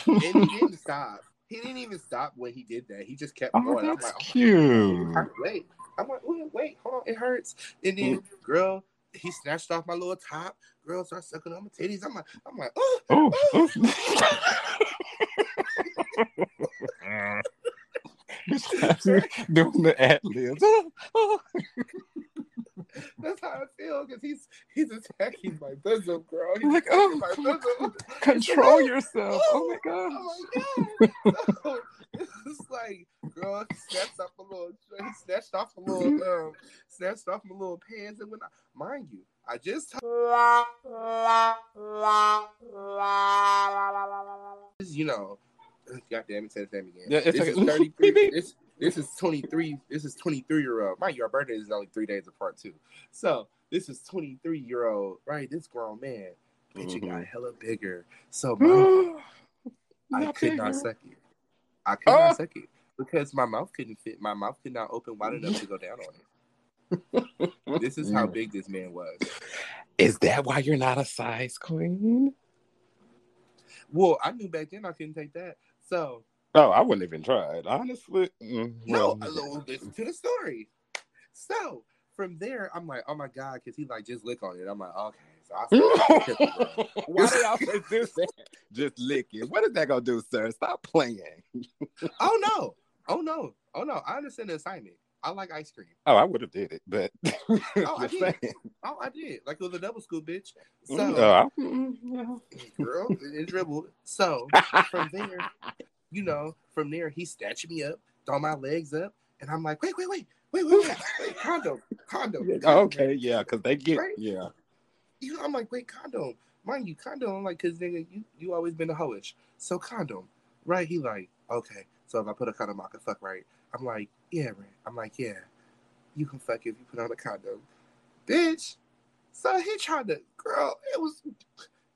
he didn't stop. He didn't even stop when he did that. He just kept oh, going. That's I'm like, oh, cute. Hurt. Wait, I'm like, wait, wait, hold on, it hurts. And then, mm. girl, he snatched off my little top. Girl started sucking on my titties. I'm like, I'm like, oh, oh. Doing the ad libs. That's how I feel because he's he's attacking my bosom, girl. He's like, oh, my bosom. Control yourself. Oh, oh my god. Oh my god. So, it's like, girl, he snatched off a little, he snatched off a little, um, snatched off my little pants and whatnot. Mind you, I just t- you know, god damn it, say the name again. Yeah, it's this like, is thirty-three. This is twenty-three. This is twenty-three-year-old. Mind you, our birthday is only three days apart, too. So this is twenty-three-year-old, right? This grown man. Bitch, mm-hmm. it got hella bigger. So my mouth, I could bigger. not suck it. I could oh. not suck it because my mouth couldn't fit. My mouth could not open wide enough to go down on it. This is how big this man was. Is that why you're not a size queen? Well, I knew back then I couldn't take that. So... Oh, I wouldn't even try it, honestly. Mm, well. No, I'll listen to the story. So, from there, I'm like, oh my God, because he like, just lick on it. I'm like, okay. So I said, why did I say this? Just lick it. What is that going to do, sir? Stop playing. Oh, no. Oh, no. Oh, no. I understand the assignment. I like ice cream. Oh, I would have did it, but... oh, I did. Saying. Oh, I did. Like, it was a double school, bitch. So, oh, I... girl, it dribbled. So, from there... You know, from there, he snatched me up, throw my legs up, And I'm like, wait, wait, wait, wait, wait, wait, wait condom, condom. condom. Oh, okay, yeah, because they get, right? yeah. You know, I'm like, wait, condom. Mind you, condom, like, because nigga, you, you always been a hoish. So condom, right? He like, okay. So if I put a condom, I can fuck, right? I'm like, yeah, man. I'm like, yeah, you can fuck if you put on a condom. Bitch. So he tried to, girl, it was,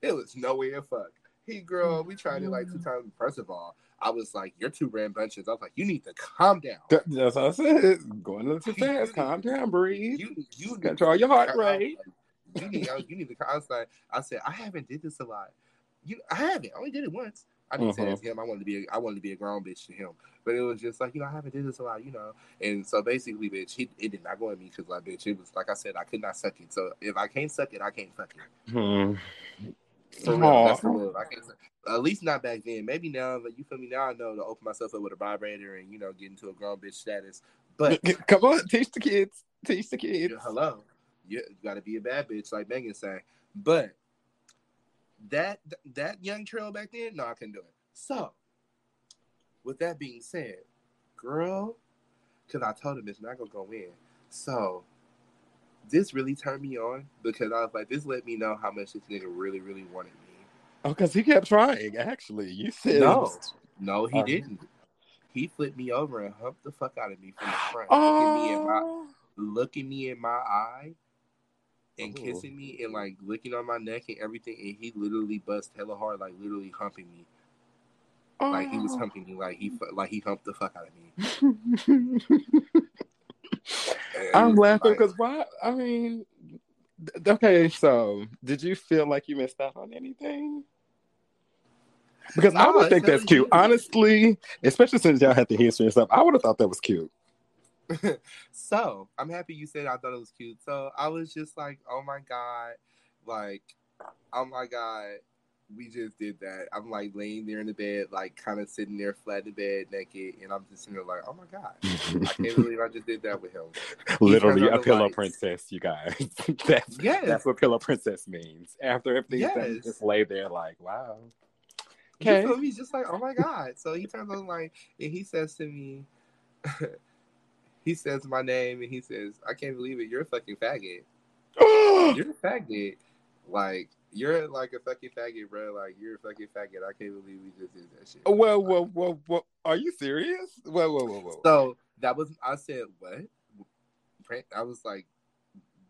it was nowhere to fuck. He, girl, we tried it like two times. First of all, I was like, you're too rambunctious. I was like, you need to calm down. That, that's what I said. Going a little too fast. Calm down, breathe. You, you control your heart rate. Like, you need, I, you need to calm down. I said, I haven't did this a lot. You, I haven't. I only did it once. I didn't uh-huh. say it's him. I wanted to be. A, I wanted to be a grown bitch to him, but it was just like, you know, I haven't did this a lot, you know. And so basically, bitch, he, it did not go at me because, like, bitch, it was like I said, I could not suck it. So if I can't suck it, I can't fuck it. Hmm. For real, that's the love. I can't suck. At least not back then. Maybe now, but you feel me? Now I know to open myself up with a vibrator and, you know, get into a grown bitch status. But come on, teach the kids. Teach the kids. Yeah, hello, you, you got to be a bad bitch, like Megan said. But. That that young Trill back then, no, I couldn't do it. So, with that being said, girl, because I told him it's not gonna go in. So, this really turned me on because I was like, this let me know how much this nigga really, really wanted me. Oh, because he kept trying. Actually, you said no, no, he um, didn't. He flipped me over and humped the fuck out of me from the front, oh. looking me in my, looking me in my eye. And Ooh. kissing me and, like, licking on my neck and everything. And he literally bust hella hard, like, literally humping me. Oh. Like, he was humping me. Like, he like he humped the fuck out of me. I'm laughing because, like, why? I mean, th- okay, so, did you feel like you missed out on anything? Because no, I would think that's cute. You. Honestly, especially since y'all had the history and stuff, I would have thought that was cute. So, I'm happy you said I thought it was cute. So, I was just like, oh my God. Like, oh my God. We just did that. I'm like laying there in the bed, like kind of sitting there flat in the bed naked. And I'm just sitting there like, oh my God. I can't believe I just did that with him. Literally a pillow lights. princess, you guys. that's, yes. that's what pillow princess means. After everything, yes. just lay there like, wow. Okay. You feel me? Just like, oh my God. So, he turns on like, and he says to me, he says my name and he says, I can't believe it. You're a fucking faggot. You're a faggot. Like, you're like a fucking faggot, bro. Like, you're a fucking faggot. I can't believe we just did that shit. Whoa, whoa, whoa, whoa. Are you serious? Whoa, whoa, whoa, whoa. So that was, I said, what? I was like,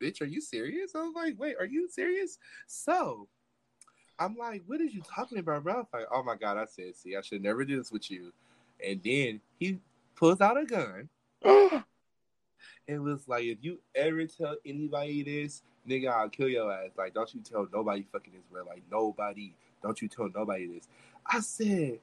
bitch, are you serious? I was like, wait, are you serious? So I'm like, what are you talking about, bro? Like, oh my God. I said, see, I should never do this with you. And then he pulls out a gun. It was like, if you ever tell anybody this, nigga, I'll kill your ass. Like, don't you tell nobody fucking this, bro. Like, nobody. Don't you tell nobody this. I said,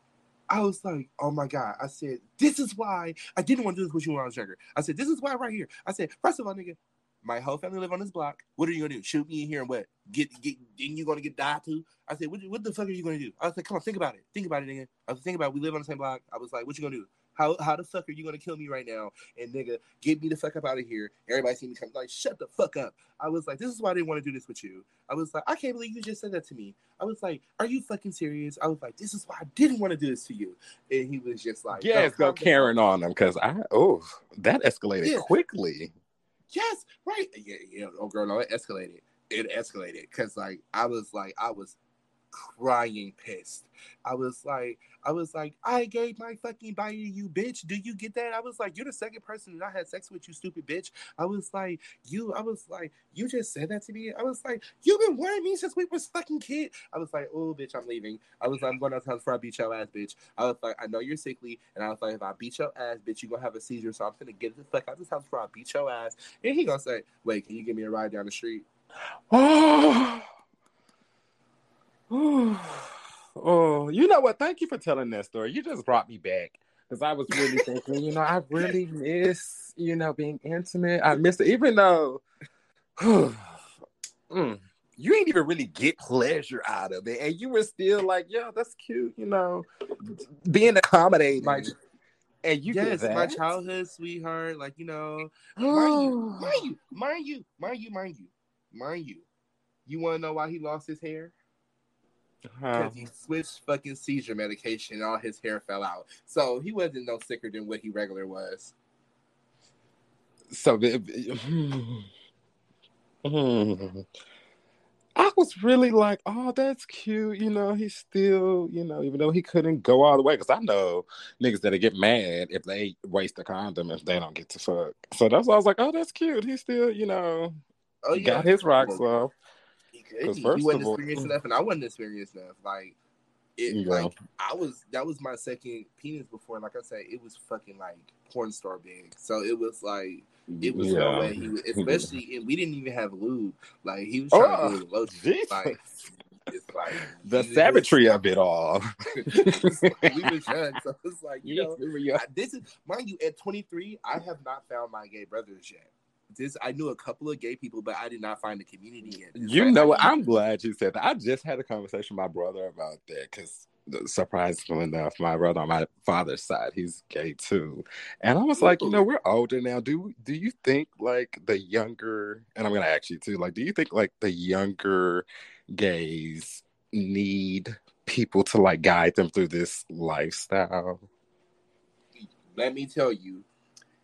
I was like, oh my God. I said, this is why I didn't want to do this with you when I was younger. I said, this is why right here. I said, first of all, nigga, my whole family live on this block. What are you going to do? Shoot me in here and what? Get, get, and you going to get died too? I said, what, what the fuck are you going to do? I was like, come on, think about it. Think about it, nigga. I was thinking about it. We live on the same block. I was like, what you going to do? How how the fuck are you gonna kill me right now? And nigga, get me the fuck up out of here. Everybody see me come like, shut the fuck up. I was like, this is why I didn't want to do this with you. I was like, I can't believe you just said that to me. I was like, are you fucking serious? I was like, this is why I didn't want to do this to you. And he was just like, yes, go Karen on him because I oh that escalated yes. quickly. Yes, right. Yeah, yeah. Oh girl, no, it escalated. It escalated because like I was like I was. crying pissed. I was like, I was like, I gave my fucking body to you, bitch. Do you get that? I was like, you're the second person that I had sex with, you stupid bitch. I was like, you, I was like, you just said that to me. I was like, you've been warning me since we was fucking kid. I was like, oh, bitch, I'm leaving. I was like, I'm going out of town before I beat your ass, bitch. I was like, I know you're sickly, and I was like, if I beat your ass, bitch, you're going to have a seizure, so I'm going to get the fuck out of this house before I beat your ass. And he going to say, wait, can you give me a ride down the street? Oh, oh, you know what? Thank you for telling that story. You just brought me back because I was really thinking, you know, I really miss, you know, being intimate. I miss it, even though mm, you ain't even really get pleasure out of it. And you were still like, yo, that's cute, you know, being accommodated. Like, and you yes, my childhood sweetheart, like, you know, mind you, mind you, mind you, mind you, mind you. You want to know why he lost his hair? Because he switched fucking seizure medication and all his hair fell out. So he wasn't no sicker than what he regular was. So I was really like, oh, that's cute. You know, he's still, you know, even though he couldn't go all the way. Because I know niggas that get mad if they waste a condom if they don't get to fuck. So that's why I was like, oh, that's cute. He still, you know, oh, yeah. got his rocks off. Because first you wouldn't of all, experience enough, and I wasn't experienced enough. Like, it, yeah. like I was. That was my second penis before. And like I said, it was fucking like porn star big. So it was like it was yeah. no way. He was, especially, yeah. and we didn't even have lube. Like he was trying oh, to do the lotion. Like, it's like the Jesus. Savagery of it all. Like, we were young, so it's like you yes, know. We were young. I, this is mind you. At twenty-three, I have not found my gay brothers yet. This I knew a couple of gay people, but I did not find the community yet. It's you like, know what? I'm glad you said that. I just had a conversation with my brother about that because, surprisingly enough, my brother on my father's side, he's gay too. And I was like, you know, we're older now. Do do you think like the younger? And I'm gonna ask you too. Like, do you think like the younger gays need people to like guide them through this lifestyle? Let me tell you.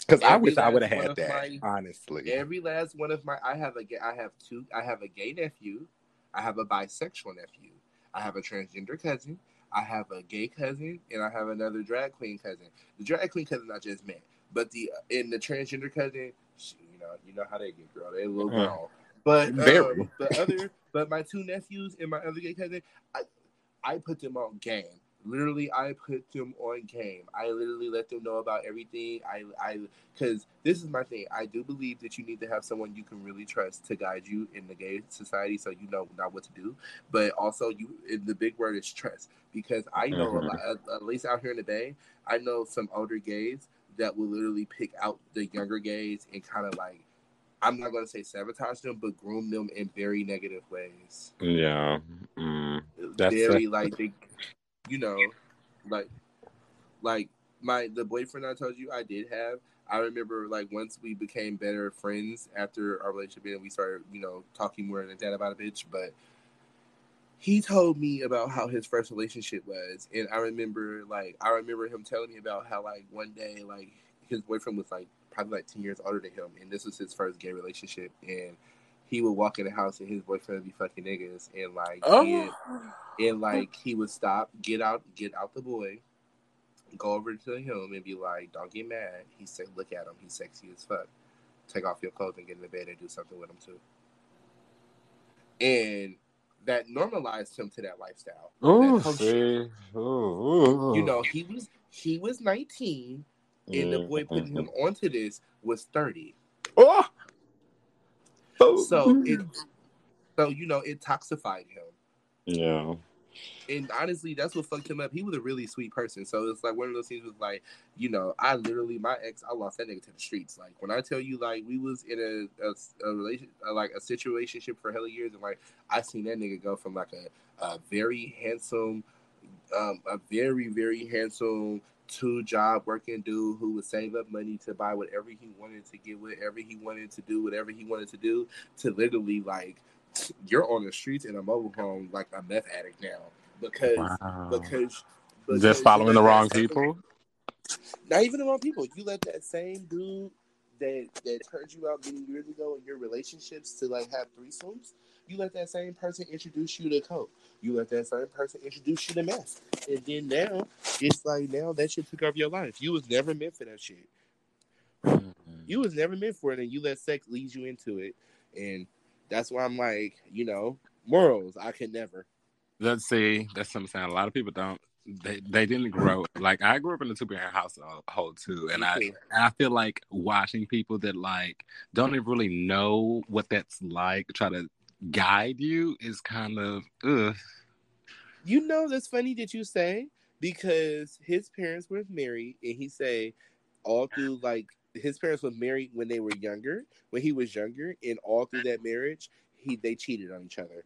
Because I wish I would have had that, my, honestly. Every last one of my, I have a, I have two, I have a gay nephew, I have a bisexual nephew, I have a transgender cousin, I have a gay cousin, and I have another drag queen cousin. The drag queen cousin I just met, but the in the transgender cousin, she, you know, you know how they get, girl, they a little uh-huh. girl. But um, the other, but my two nephews and my other gay cousin, I, I put them on game. Literally, I put them on game. I literally let them know about everything. I, I, because this is my thing. I do believe that you need to have someone you can really trust to guide you in the gay society, so you know not what to do. But also, you, the big word is trust. Because I know, mm-hmm. a lot, at least out here in the Bay, I know some older gays that will literally pick out the younger gays and kind of like, I'm not going to say sabotage them, but groom them in very negative ways. Yeah, mm, that's very a- like they. You know, like, like my the boyfriend I told you I did have. I remember like once we became better friends after our relationship, and we started, you know, talking more than that about a bitch. But he told me about how his first relationship was, and I remember like I remember him telling me about how like one day like his boyfriend was like probably like ten years older than him, and this was his first gay relationship, and he would walk in the house and his boyfriend would be fucking niggas and like oh. he had, and like he would stop, get out, get out the boy, go over to him and be like, "Don't get mad." He said, "Look at him. He's sexy as fuck. Take off your clothes and get in the bed and do something with him too." And that normalized him to that lifestyle. Oh, oh, you know, he was he was nineteen, yeah. and the boy putting him onto this was thirty. Oh. So it, so you know, it toxified him. Yeah. And honestly, that's what fucked him up. He was a really sweet person, so it's like one of those things was like, you know, I literally my ex, I lost that nigga to the streets. Like when I tell you, like we was in a a, a relation, a, like a situationship for hella years, and like I seen that nigga go from like a, a very handsome, um, a very very handsome. two job working dude who would save up money to buy whatever he wanted to get, whatever he wanted to do, whatever he wanted to do, to literally like you're on the streets in a mobile home like a meth addict now because wow. because, because just following the wrong people. Not even the wrong people. You let that same dude that that turned you out many years ago in your relationships to like have threesomes. You let that same person introduce you to coke. You let that same person introduce you to meth. And then now, it's like now that shit took over your life. You was never meant for that shit. Mm-hmm. You was never meant for it, and you let sex lead you into it. And that's why I'm like, you know, morals, I can never. Let's see. That's something a lot of people don't. They they didn't grow. Like, I grew up in a two-parent household, too. And I, and I feel like watching people that, like, don't even really know what that's like try to guide you is kind of ugh. You know, that's funny that you say, because his parents were married, and he say all through like his parents were married when they were younger, when he was younger, and all through that marriage, he they cheated on each other.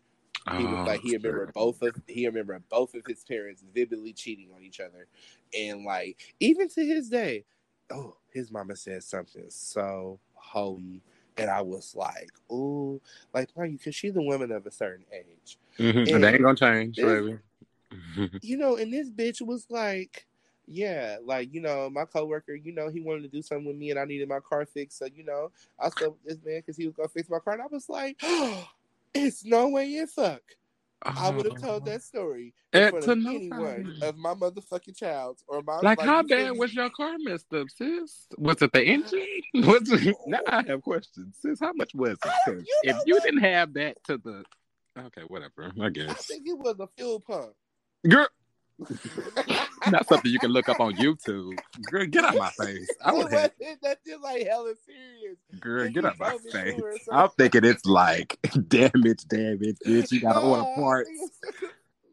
He was oh, like he remembered both of he remembered both of his parents vividly cheating on each other, and like even to his day, oh, his mama said something so holy. And I was like, "Ooh, like why you?" Because she's a woman of a certain age, mm-hmm. and, and they ain't gonna change, this, you know. And this bitch was like, Yeah, like, you know, my coworker, you know, he wanted to do something with me and I needed my car fixed. So, you know, I slept with this man because he was going to fix my car. And I was like, oh, it's no way in fuck. Oh. I would have told that story in and front of anyone of my motherfucking child. Or my, like, like, how bad was your car messed up, sis? Was it the engine? Was it... Now I have questions. Sis, how much was it? You if you that... didn't have that to the... Okay, whatever, I guess. I think it was a fuel pump. Girl... Not something you can look up on YouTube. Girl, get out my face. I would have... That's just like hella serious. Girl, get out my face. I'm thinking it's like damage, damage, bitch. You gotta order parts.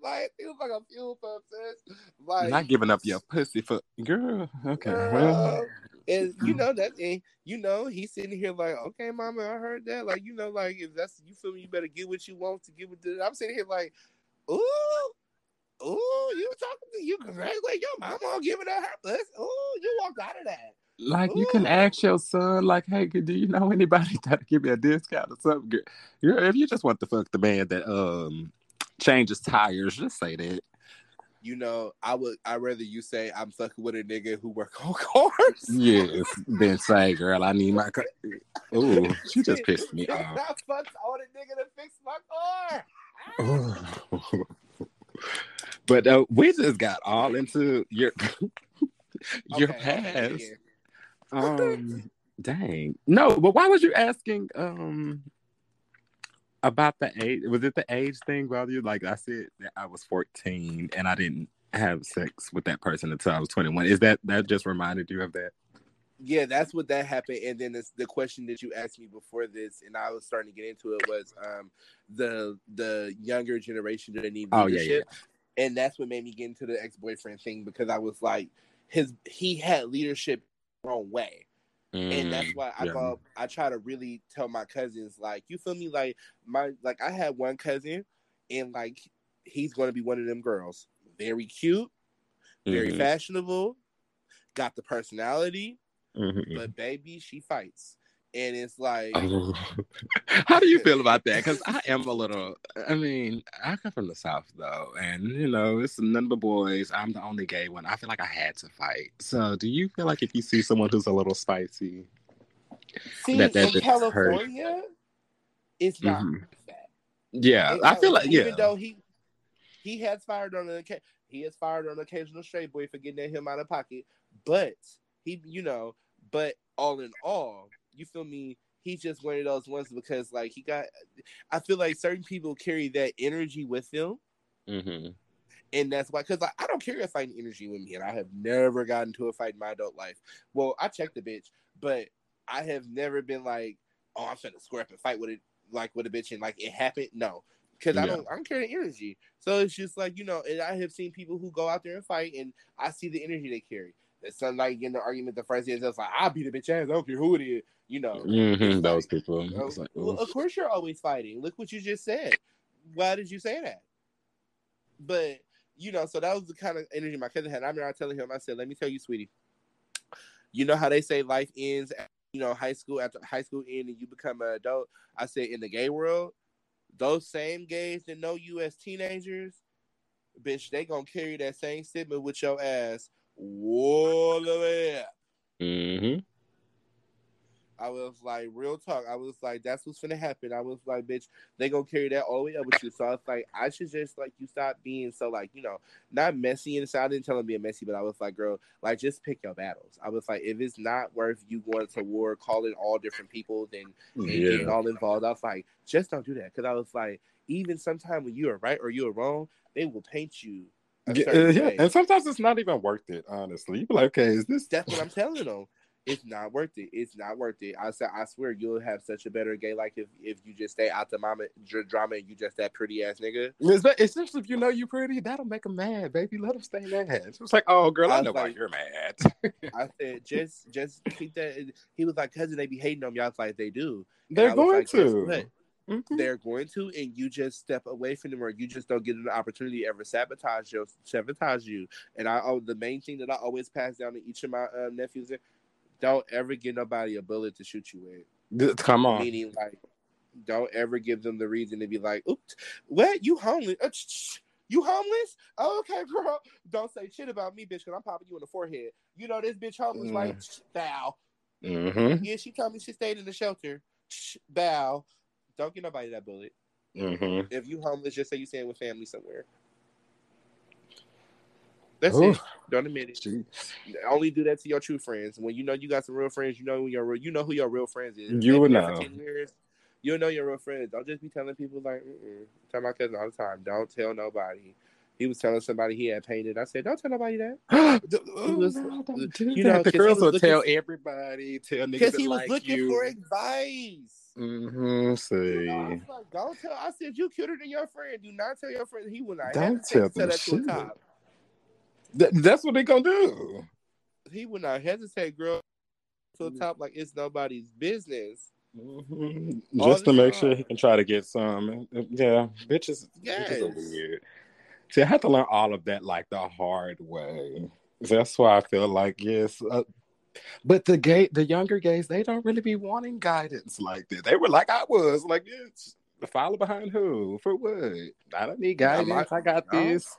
Like, it was like a fuel pump, sis. Like, not giving up your pussy for girl. Okay, girl. Well, and you know that, and you know he's sitting here like, okay, mama, I heard that. Like, you know, like if that's you feel me, you better get what you want to get with it. I'm sitting here like, ooh. Oh, you talking to you? Congratulate your mama on giving out her pussy. Oh, you walked out of that. Like Ooh. You can ask your son, like, "Hey, do you know anybody that give me a discount or something?" Girl, if you just want to fuck the man that um changes tires, just say that. You know, I would. I rather you say I'm fucking with a nigga who work on cars. Yes, then say, girl, I need my car. Ooh, she just pissed me off. I fucked all the nigga to fix my car. But uh, we just got all into your your okay, past. Um, dang, no. But why was you asking um about the age? Was it the age thing? Well, you like I said that I was fourteen and I didn't have sex with that person until I was twenty-one. Is that that just reminded you of that? Yeah, that's what that happened. And then this, the question that you asked me before this, and I was starting to get into it, was um the the younger generation that need leadership. Oh, yeah, yeah. And that's what made me get into the ex-boyfriend thing, because I was like, his he had leadership the wrong way. Mm, and that's why I yeah. thought, I try to really tell my cousins, like, you feel me? Like, my like I had one cousin, and, like, he's going to be one of them girls. Very cute, very mm-hmm. fashionable, got the personality, mm-hmm. but, baby, she fights. And it's like, oh. How do you feel about that? Because I am a little, I mean, I come from the South, though. And, you know, it's none but boys. I'm the only gay one. I feel like I had to fight. So do you feel like if you see someone who's a little spicy? See, that, that in California, hurt? It's not mm-hmm. that. Yeah, it's I feel like, like, yeah. Even though he, he has fired on an, he has fired on an occasional straight boy for getting at him out of pocket. But, he, you know, but all in all, you feel me? He's just one of those ones because, like, he got... I feel like certain people carry that energy with them. Mm-hmm. And that's why... Because, like, I don't carry a fighting energy with me. And I have never gotten into a fight in my adult life. Well, I checked the bitch. But I have never been like, oh, I'm trying to square up and fight with it, like, with a bitch. And, like, it happened. No. Because yeah. I don't I don't carry the energy. So it's just like, you know... And I have seen people who go out there and fight. And I see the energy they carry. It's something like getting the argument the first day. It's like, I'll beat the bitch ass. I don't care who it is. You know, mm-hmm, like, those people. You know, like, well, of course you're always fighting. Look what you just said. Why did you say that? But, you know, so that was the kind of energy my cousin had. I remember I telling him, I said, let me tell you, sweetie, you know how they say life ends, at, you know, high school, after high school ends and you become an adult. I said, in the gay world, those same gays that know you as teenagers, bitch, they gonna carry that same stigma with your ass all the way up. Mm-hmm. I was like, real talk. I was like, that's what's gonna happen. I was like, bitch, they gonna carry that all the way up with you. So I was like, I should just, like, you stop being so, like, you know, not messy inside. I didn't tell them being messy, but I was like, girl, like, just pick your battles. I was like, if it's not worth you going to war, calling all different people, then yeah. getting all involved. I was like, just don't do that. Because I was like, even sometimes when you are right or you are wrong, they will paint you. A yeah, uh, yeah. And sometimes it's not even worth it, honestly. You be like, okay, is this? That's what I'm telling them. It's not worth it. It's not worth it. I said, I swear, you'll have such a better gay life if, if you just stay out the mama dr- drama and you just that pretty ass nigga. It's, that, it's just if you know you pretty, that'll make them mad, baby. Let them stay mad. It's just like, oh, girl, I, I know like, why you're mad. I said, just just keep that. He was like, cousin, they be hating on y'all. I was like, they do. And They're going like, to. Mm-hmm. They're going to, and you just step away from them, or you just don't get an opportunity to ever sabotage you. Sabotage you. And I, oh, the main thing that I always pass down to each of my um, nephews is, don't ever give nobody a bullet to shoot you with. Come on. Meaning, like, don't ever give them the reason to be like, oops, what? You homeless. You homeless? Okay, girl. Don't say shit about me, bitch, because I'm popping you in the forehead. You know, this bitch homeless, mm. like, bow. Mm-hmm. Yeah, she told me she stayed in the shelter. Bow. Don't give nobody that bullet. Mm-hmm. If you homeless, just say you staying with family somewhere. That's Ooh. It. Don't admit it. Jeez. Only do that to your true friends. When you know you got some real friends, you know who your real, you know who your real friends is. You would know. ten years, you'll know your real friends. Don't just be telling people like, mm-mm. I tell my cousin all the time, don't tell nobody. He was telling somebody he had painted. I said, don't tell nobody that. It was, oh, no, do you that. Know, the girls will looking, tell everybody. Tell niggas because he was like looking you. For advice. Mm-hmm. See, you know, I was like, don't tell. I said, you cuter than your friend. Do not tell your friend. He will not. Don't tell them that shit. Top. That, that's what they gonna do. He would not hesitate, girl, to the top like it's nobody's business. Mm-hmm. Just to make time. Sure he can try to get some. Yeah, bitches, yes. bitches are weird. See, I had to learn all of that like the hard way. That's why I feel like yes, uh, but the gay, the younger gays, they don't really be wanting guidance like that. They were like I was, like yes, follow behind who for what? I don't need guidance. I, like, I got no. this.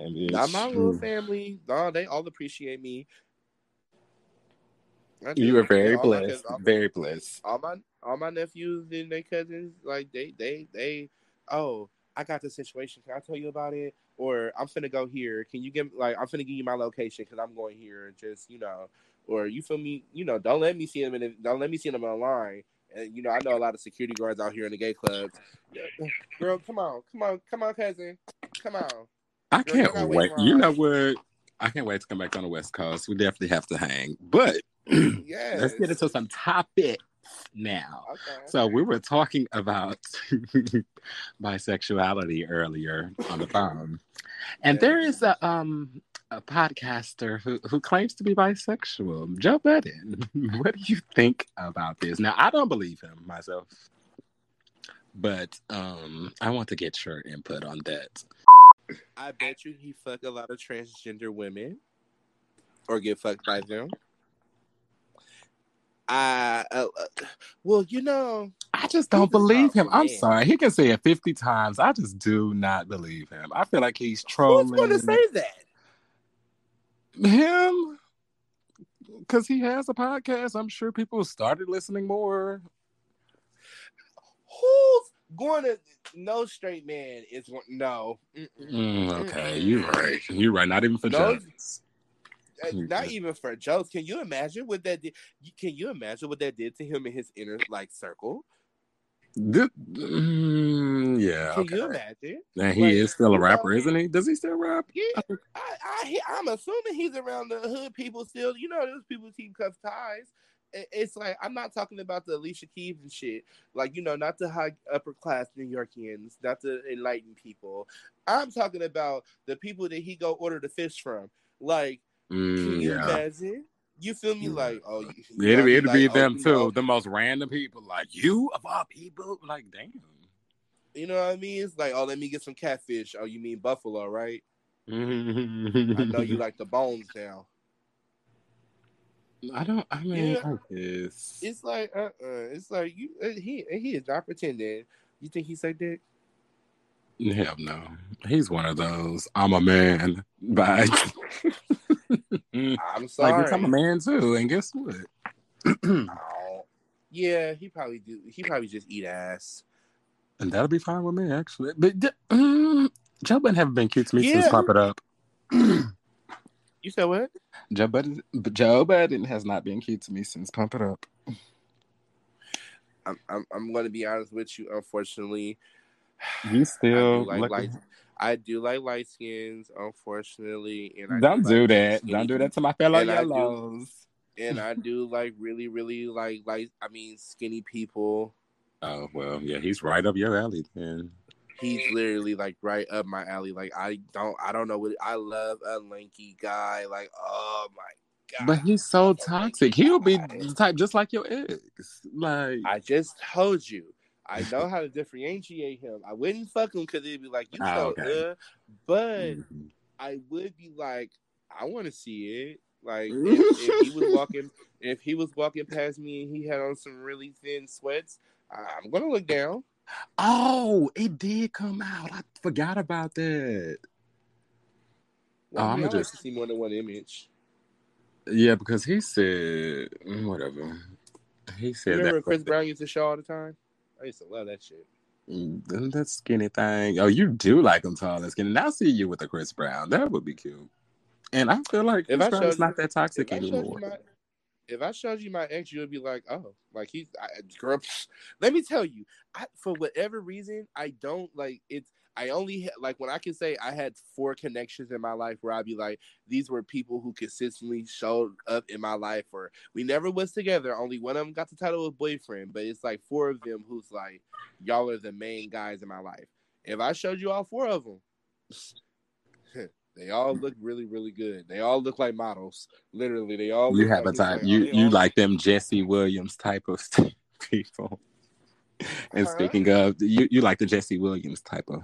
Not my little family. No, they all appreciate me. You were very blessed. Very blessed. All my all my nephews and their cousins, like they they they. Oh, I got this situation. Can I tell you about it? Or I'm finna go here. Can you give like I'm finna give you my location because I'm going here. Just you know, or you feel me? You know, don't let me see them. In, don't let me see them online. And you know, I know a lot of security guards out here in the gay clubs. Girl, come on, come on, come on, cousin, come on. I can't Girl, wait. wait. You know what? I can't wait to come back on the West Coast. We definitely have to hang. But yes. Let's get into some topics now. Okay. So we were talking about bisexuality earlier on the phone. And yes. there is a um a podcaster who, who claims to be bisexual, Joe Budden. What do you think about this? Now, I don't believe him myself. But um, I want to get your input on that. I bet you he fuck a lot of transgender women or get fucked by them. I, uh, uh, well, you know. I just don't believe him. Man. I'm sorry. He can say it fifty times. I just do not believe him. I feel like he's trolling. Who's going to say that? Him. Because he has a podcast. I'm sure people started listening more. Who's going to... No straight man is one. No. Mm, okay, you're right. You're right. Not even for no, jokes. Not even for jokes. Can you imagine what that did? Can you imagine what that did to him in his inner like circle? The, mm, yeah. Can okay. you imagine? And he like, is still a rapper, know, isn't he? Does he still rap? Yeah. I, I, I'm assuming he's around the hood people still. You know, those people keep cut ties. It's like, I'm not talking about the Alicia Keys and shit. Like, you know, not the high upper class New Yorkians, not the enlightened people. I'm talking about the people that he go order the fish from. Like, mm, can you yeah. imagine? You feel me? Like, oh, you, you it'll be, it'll like, be oh, them too. Know. The most random people. Like, you of all people? Like, damn. You know what I mean? It's like, oh, let me get some catfish. Oh, you mean buffalo, right? I know you like the bones now. I don't. I mean, yeah. I guess. It's like, uh, uh-uh. it's like you. Uh, he he is not pretending. You think he's like that? Hell no. He's one of those. I'm a man. Bye. I'm sorry. Like, I'm a man too, and guess what? Oh, yeah, he probably do. He probably just eat ass, and that'll be fine with me actually. But d- um, Joe Budden haven't been cute to me yeah. since Pop It Up. You said what? Joe Budden, Joe Budden has not been cute to me since Pump It Up. I'm I'm, I'm going to be honest with you. Unfortunately, you still I do like light. I do like light skins. Unfortunately, and I don't do, do like that. Don't do that to my fellow and yellows. I do, and I do like really, really like like I mean skinny people. Oh well, yeah, he's right up your alley, man. He's literally like right up my alley. Like I don't, I don't know what I love a lanky guy. Like oh my god! But he's so toxic. He'll be the type just like your ex. Like I just told you, I know how to differentiate him. I wouldn't fuck him because it'd be like you so oh, okay. uh, but mm-hmm. I would be like, I want to see it. Like if, if he was walking, if he was walking past me and he had on some really thin sweats, I'm gonna look down. Oh, it did come out. I forgot about that. Well, oh, I'm gonna just see more than one image. Yeah, because he said whatever. He said. Remember that Chris Brown used to show all the time? I used to love that shit. That skinny thing. Oh, you do like him tall and skinny. I'll see you with a Chris Brown. That would be cute. And I feel like Chris Brown is not that toxic anymore. If I showed you my ex, you would be like, oh, like he's, I, girl, let me tell you, I, for whatever reason, I don't, like, it's, I only, ha- like, when I can say I had four connections in my life where I'd be like, these were people who consistently showed up in my life, or we never was together, only one of them got the title of boyfriend, but it's like four of them who's like, y'all are the main guys in my life. If I showed you all four of them, they all look really, really good. They all look like models. Literally, they all look you have like a type. You you all... like them Jesse Williams type of people. And uh-huh. speaking of, you, you like the Jesse Williams type of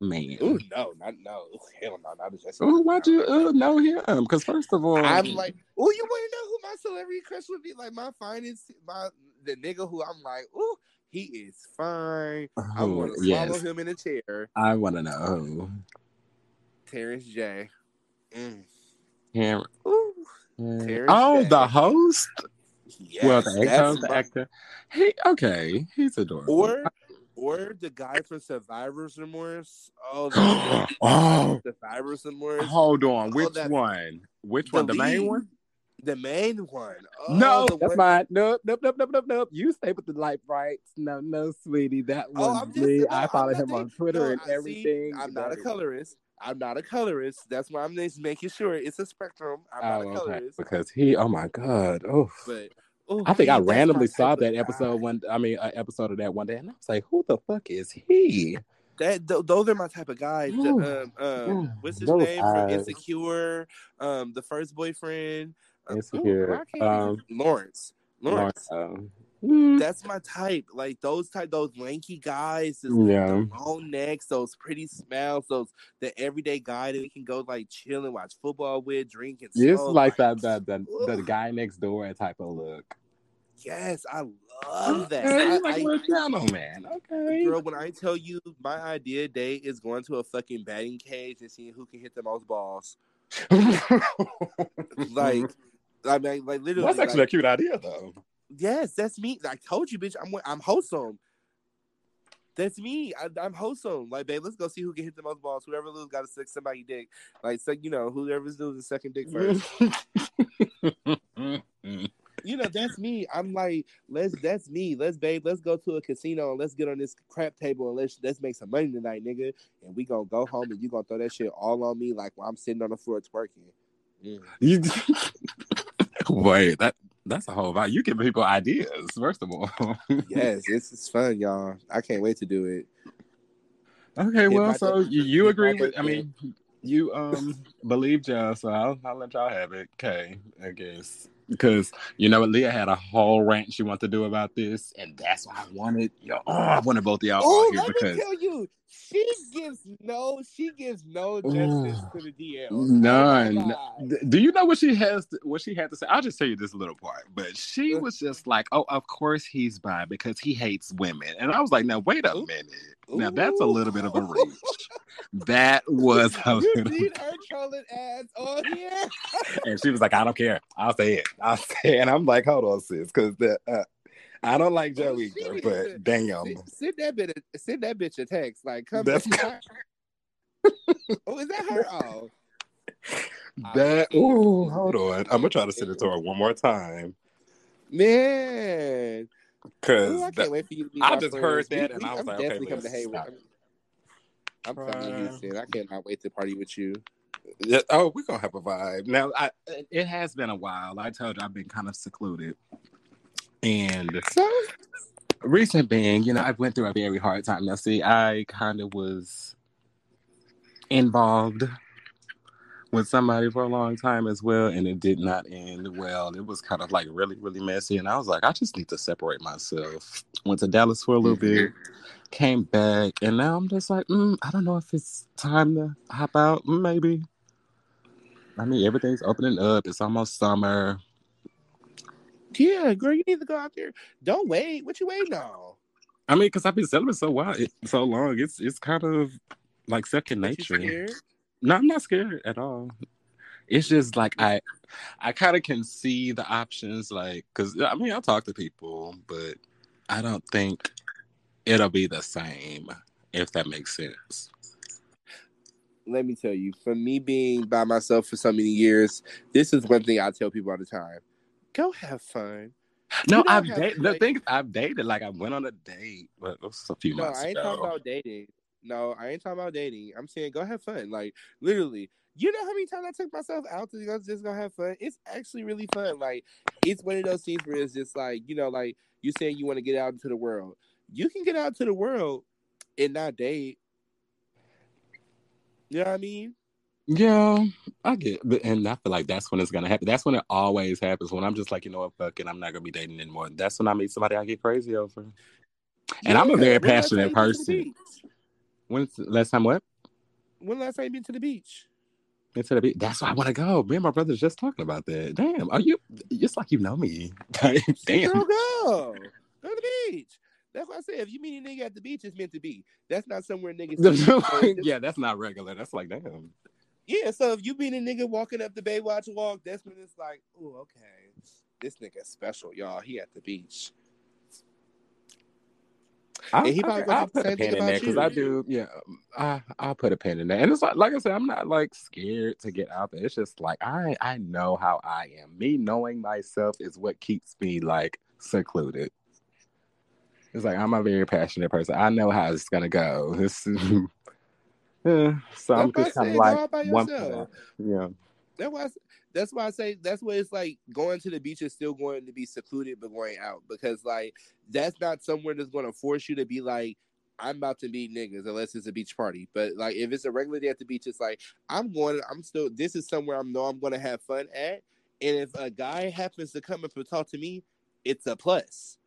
man. Ooh, no, not no. Hell no, not the Jesse. Ooh, why'd you uh, know him? Because first of all, I'm like, oh, you want to know who my celebrity crush would be? Like my finest, my the nigga who I'm like, ooh, he is fine. Oh, I want to yes. swallow him in a chair. I want to know. Terrence J. Mm. Terrence. Terrence oh, J. the host? Yes, well, the actor. The actor. He, okay, he's adorable. Or or the guy from Survivor's Remorse. Oh, the oh. Survivor's Remorse. Hold on, which oh, that, one? Which the one? The main lead, one? The main one. Oh, no, that's one. Mine. Nope, nope, nope, nope, nope, nope. You stay with the light brights. No, no, sweetie, that was oh, me. I followed him on Twitter no, and I everything. See, I'm not a colorist. I'm not a colorist. That's why I'm just making sure it's a spectrum. I'm not oh, a colorist. Okay. Because he, oh my God. Oh, but ooh, I think I randomly saw that episode one. I mean, an episode of that one day, and I was like, who the fuck is he? That th- Those are my type of guys. The, um, um, what's his those name? From Insecure, um, the first boyfriend. Um, Insecure. Ooh, um, Lawrence. Lawrence. Lawrence. Um, That's my type. Like those type, those lanky guys, those yeah. long necks, those pretty smiles, those the everyday guy that we can go like chill and watch football with, drink and stuff. It's like, like that the the, the guy next door type of look. Yes, I love that. Okay, I, like, I, down on, man. Okay, girl. When I tell you my idea day is going to a fucking batting cage and seeing who can hit the most balls. like, I mean, like literally. That's actually like, a cute idea though. Yes, that's me. I told you, bitch. I'm I'm wholesome. That's me. I, I'm wholesome. Like, babe, let's go see who can hit the most balls. Whoever loses got to suck somebody's dick. Like, so, you know, whoever's losing the second dick first. You know, that's me. I'm like, let's. That's me. Let's, babe. Let's go to a casino and let's get on this crap table and let's let's make some money tonight, nigga. And we gonna go home and you gonna throw that shit all on me like while I'm sitting on the floor twerking. Mm. Wait, that. That's a whole vibe. You give people ideas, first of all. Yes, it's, it's fun, y'all. I can't wait to do it. Okay, if well, I so you, you agree I with, I mean, you um believed y'all, so I'll, I'll let y'all have it. Okay, I guess. Because, you know, Leah had a whole rant she wanted to do about this, and that's what I wanted. Y'all. Oh, I wanted both of y'all Ooh, out here. Let because... me tell you, she gives no, she gives no justice Ooh, to the D L. None. Do you know what she has? To, what she had to say? I'll just tell you this little part. But she was just like, "Oh, of course he's bi because he hates women," and I was like, "Now wait a minute. Now that's a little bit of a reach." That was a you little... need her trolling ass on here. And she was like, "I don't care. I'll say it. I'll say it." And I'm like, "Hold on, sis, because the." Uh, I don't like Joe either, but to, damn. Send that bitch. Send that bitch a text. Like, come. That's her. Oh, is that her? Oh, that. Oh, hold on. I'm gonna try to send it to her one more time, man. Because I can't that, wait for you to be I just friends. Heard that, we, and we, I was I'm like, definitely okay, coming to Hayward. I'm, I'm coming to Houston. I cannot wait to party with you. Yeah, oh, we're gonna have a vibe now. I, it has been a while. I told you I've been kind of secluded. And recent being, you know, I went through a very hard time. Now, see, I kind of was involved with somebody for a long time as well, and it did not end well. It was kind of like really, really messy. And I was like, I just need to separate myself. Went to Dallas for a little mm-hmm. bit, came back, and now I'm just like, mm, I don't know if it's time to hop out. Maybe. I mean, everything's opening up. It's almost summer. Yeah, girl, you need to go out there. Don't wait. What you waiting on? I mean, because I've been celibate so while, so long, it's it's kind of like second nature. No, I'm not scared at all. It's just like I, I kind of can see the options, like, because I mean, I'll talk to people, but I don't think it'll be the same, if that makes sense. Let me tell you, for me being by myself for so many years, this is one thing I tell people all the time: go have fun. No, I've da- the thing is I've dated. Like I went on a date, but it was a few no, months ago. No, I ain't ago. talking about dating. No, I ain't talking about dating. I'm saying go have fun. Like literally, you know how many times I took myself out to go just go have fun. It's actually really fun. Like it's one of those things where it's just like, you know, like you saying you want to get out into the world. You can get out into the world and not date. You know what I mean? Yeah, I get it. And I feel like that's when it's going to happen. That's when it always happens. When I'm just like, you know what, fuck it, I'm not going to be dating anymore. That's when I meet somebody I get crazy over. Yeah, and I'm a very passionate person. When's the last time what? When last time you been to the beach? Been to the beach? That's why I want to go. Me and my brother's just talking about that. Damn, are you? It's like you know me. Damn. Girl, go. Go to the beach. That's why I said if you meet a nigga at the beach, it's meant to be. That's not somewhere niggas... Yeah, that's not regular. That's like, damn. Yeah, so if you meet a nigga walking up the Baywatch walk, that's when it's like, oh, okay. This nigga's special, y'all. He at the beach. I'll, and he probably I'll, I'll put a pin in that because I do, yeah. I, I'll put a pin in that. And it's like, like I said, I'm not like scared to get out there. It's just like, I, I know how I am. Me knowing myself is what keeps me like secluded. It's like, I'm a very passionate person. I know how it's going to go. It's, yeah. So I'm just kind of like, one foot. Yeah. That's why, I, that's why I say, that's why it's like going to the beach is still going to be secluded, but going out. Because, like, that's not somewhere that's going to force you to be like, I'm about to meet niggas unless it's a beach party. But, like, if it's a regular day at the beach, it's like, I'm going, I'm still, this is somewhere I know I'm going to have fun at. And if a guy happens to come up and talk to me, it's a plus.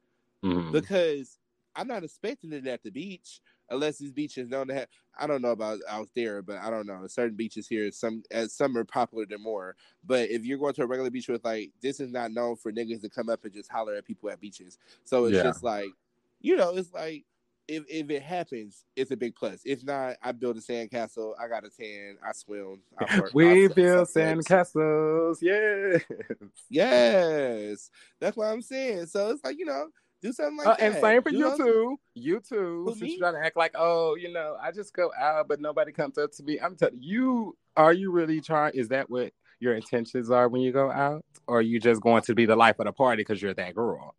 Mm-hmm. Because I'm not expecting it at the beach unless these beaches known to have. I don't know about out there, but I don't know. Certain beaches here, some as some are popular than more. But if you're going to a regular beach with like, this is not known for niggas to come up and just holler at people at beaches. So it's yeah. just like, you know, it's like if if it happens, it's a big plus. If not, I build a sandcastle. I got a tan. I swim. I work, we I build sandcastles. Yes. Yes. That's what I'm saying. So it's like, you know. Do something like uh, that. And same for do you too. You too. Since you're trying to act like, oh, you know, I just go out, but nobody comes up to me. I'm telling you, are you really trying? Is that what your intentions are when you go out? Or are you just going to be the life of the party because you're that girl?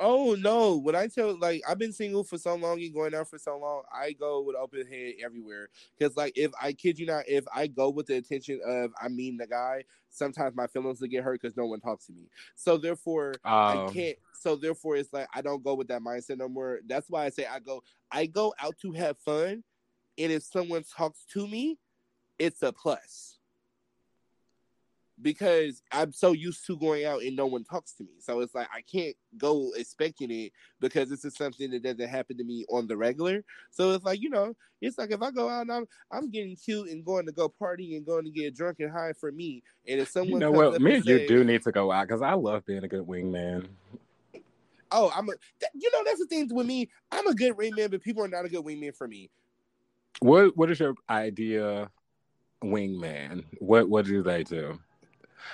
Oh, no. When I tell, like, I've been single for so long and going out for so long, I go with open head everywhere. Because, like, if I kid you not, if I go with the intention of I mean the guy, sometimes my feelings will get hurt because no one talks to me. So, therefore, um, I can't. So, therefore, it's like I don't go with that mindset no more. That's why I say I go, I go out to have fun. And if someone talks to me, it's a plus. Because I'm so used to going out and no one talks to me. So it's like, I can't go expecting it because this is something that doesn't happen to me on the regular. So it's like, you know, it's like if I go out and I'm, I'm getting cute and going to go party and going to get drunk and high for me. And if someone, you know what, me and you do need to go out because I love being a good wingman. Oh, I'm a, th- you know, that's the thing with me. I'm a good wingman, but people are not a good wingman for me. What, what is your idea wingman? What, what do they do?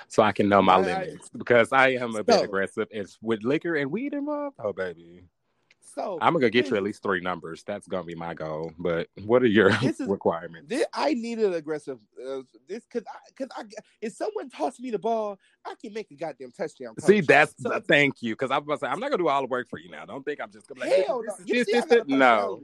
So I can know my I, limits because I am a so, bit aggressive. It's with liquor and weed involved. Oh baby, so I'm gonna get you at least three numbers. That's gonna be my goal. But what are your this is, requirements? This, I need an aggressive. Uh, this because because I, I if someone tosses me the ball, I can make a goddamn touchdown. Punch. See, that's so, the, thank you because I'm about to say I'm not gonna do all the work for you now. Don't think I'm just gonna be like hell this, no. This, this, this, no.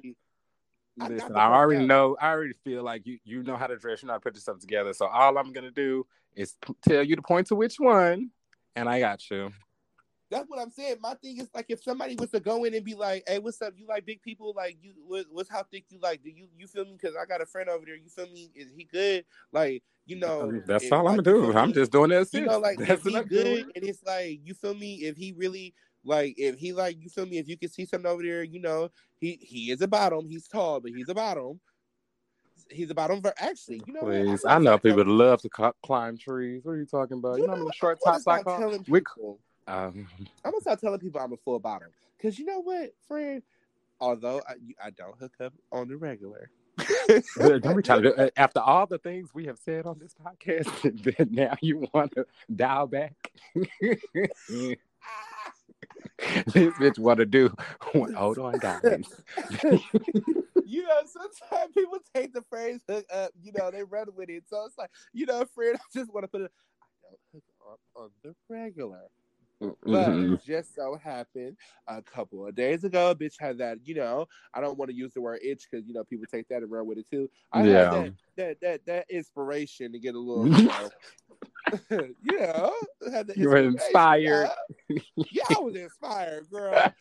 Listen, I already out. know. I already feel like you, you know how to dress. You know how to put yourself together. So all I'm gonna do is p- tell you to point to which one, and I got you. That's what I'm saying. My thing is like if somebody was to go in and be like, "Hey, what's up? You like big people? Like you, what, what's how thick you like? Do you you feel me? Because I got a friend over there. You feel me? Is he good? Like you know, that's all I'm like, gonna do. I'm just doing that. You know, like that's if he good, and it's like you feel me. If he really. Like, if he, like, you feel me, if you can see something over there, you know, he, he is a bottom. He's tall, but he's a bottom. He's a bottom. Ver- Actually, you know Please. What? I, I know people love to climb trees. What are you talking about? You, you know how many short tops I call? We, Um, I'm gonna start telling people I'm a full bottom, because you know what, friend? Although I, I don't hook up on the regular. Don't be trying to, after all the things we have said on this podcast, then now you want to dial back. This bitch want to do. Hold on, guys. You know, sometimes people take the phrase "hook up," you know, they run with it. So it's like, you know, friend, I just want to put it. I don't hook up on the regular. Mm-hmm. But it just so happened a couple of days ago, a bitch had that, you know, I don't want to use the word itch because, you know, people take that and run with it too. I yeah. had that, that that that inspiration to get a little, you know, you know, had the you were inspired. Yeah. yeah, I was inspired, girl.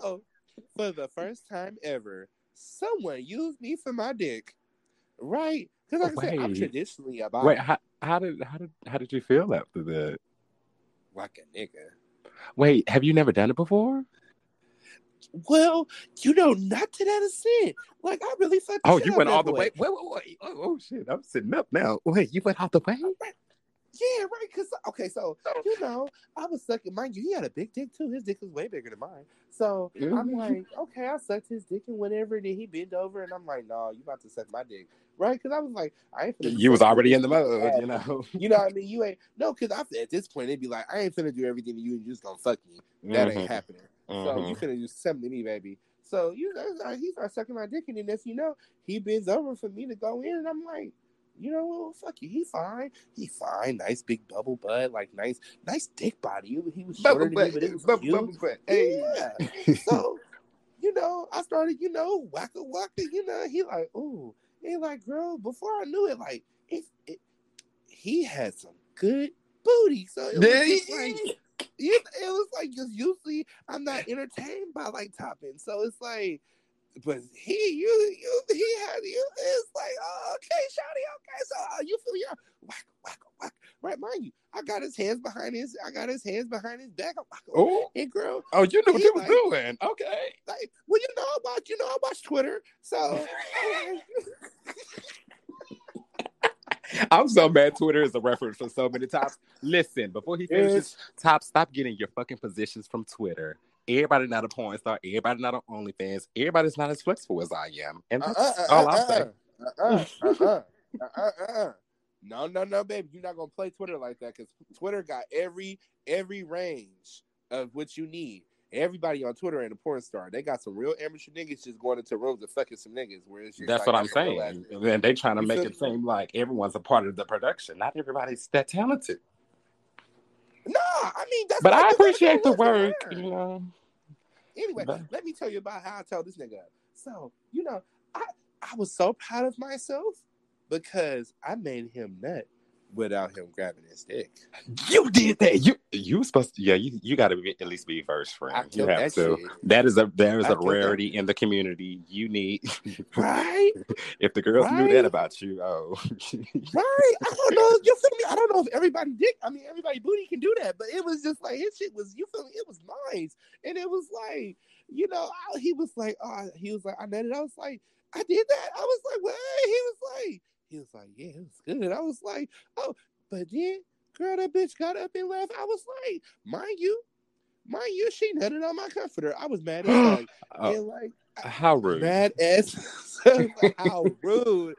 So, for the first time ever, someone used me for my dick, right? Because like Wait. I said, I'm traditionally about. Wait, how, how did how did how did you feel after that? Like a nigga. Wait, have you never done it before? Well, you know, not to that extent. Like, I really fucked the Oh, shit you went all the way. way. Wait, wait, wait. Oh, oh, shit. I'm sitting up now. Wait, you went all the way? Right. Yeah, right. Because, okay, so, you know, I was sucking. Mind you, he had a big dick, too. His dick was way bigger than mine. So, mm-hmm. I'm like, okay, I sucked his dick and whatever. And then he bent over, and I'm like, no, you about to suck my dick. Right? Because I was like, I ain't finna. You was already in the mode, yeah. you know. You know what I mean? You ain't. No, because at this point, it'd be like, I ain't finna do everything to you and you just gonna fuck me. That mm-hmm. ain't happening. Mm-hmm. So you finna do something to me, baby. So you know, he starts sucking my dick, and then if you know, he bends over for me to go in, and I'm like, you know what? Fuck you. He fine. He fine. Nice big bubble butt. Like, nice, nice dick body. He was shorter than me, but it was bubble, bubble butt. Hey. Yeah. So, you know, I started, you know, wacka wacka, you know, he like, ooh. And like, girl, before I knew it, like, it, it, he had some good booty. So it was like, it, it was like, just usually I'm not entertained by like topping. So it's like, but he, you, you, he had you. It's like, oh, okay, shawty, okay. So oh, you feel your whack, whack, whack. Right, mind you, I got his hands behind his, I got his hands behind his back. Oh, and girl, oh, you knew what you like, was doing. Okay, like, well, you know about, you know, I watch Twitter, so. I'm so mad. Twitter is a reference for so many tops. Listen, before he finishes, top, stop getting your fucking positions from Twitter. Everybody not a porn star. Everybody not on OnlyFans. Everybody's not as flexible as I am, and that's uh, uh, all uh, I'm uh, saying. Uh, uh, uh, uh, uh. No, no, no, baby, you're not gonna play Twitter like that, because Twitter got every every range of what you need. Everybody on Twitter ain't a porn star. They got some real amateur niggas just going into rooms and fucking some niggas. Where it's just that's like, what I'm saying. And they trying to you make it seem like everyone's a part of the production. Not everybody's that talented. No, I mean that's. But I appreciate the work, you know. Anyway, but let me tell you about how I told this nigga up. So, you know, I, I was so proud of myself because I made him nut without him grabbing his dick. You did that. You you were supposed to. Yeah, you, you got to be, at least be first, friend. You have that to. Shit. That is a there is I a rarity that. in the community. You need right. If the girls right. knew that about you, oh, right. I don't know. You feel me? I don't know if everybody dick. I mean, everybody booty can do that, but it was just like his shit was. You feel me? It was nice, and it was like, you know, I, he was like, oh, he was like, I nutted. I was like, I did that. I was like, what? He was like. He was like, yeah, it was good. I was like, oh, but then, girl, that bitch got up and left. I was like, mind you, mind you, she nutted on my comforter. I was mad as like, oh, and like how rude. Mad as like, how rude.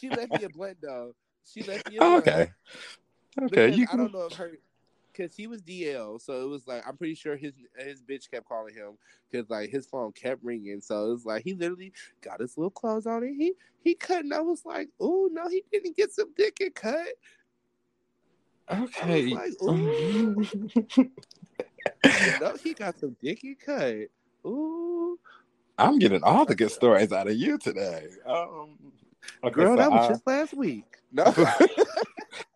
She left me a blunt, though. She left me a blunt. Okay. Okay. You can... I don't know if her, because he was D L, so it was like, I'm pretty sure his his bitch kept calling him, because like his phone kept ringing, so it was like, he literally got his little clothes on and he, he cut, and I was like, ooh, no, he didn't get some dick and cut. Okay. I was like, ooh. No, he got some dick and cut. Ooh. I'm getting all the good stories out of you today. Um, okay, Girl, so that was I... just last week. No.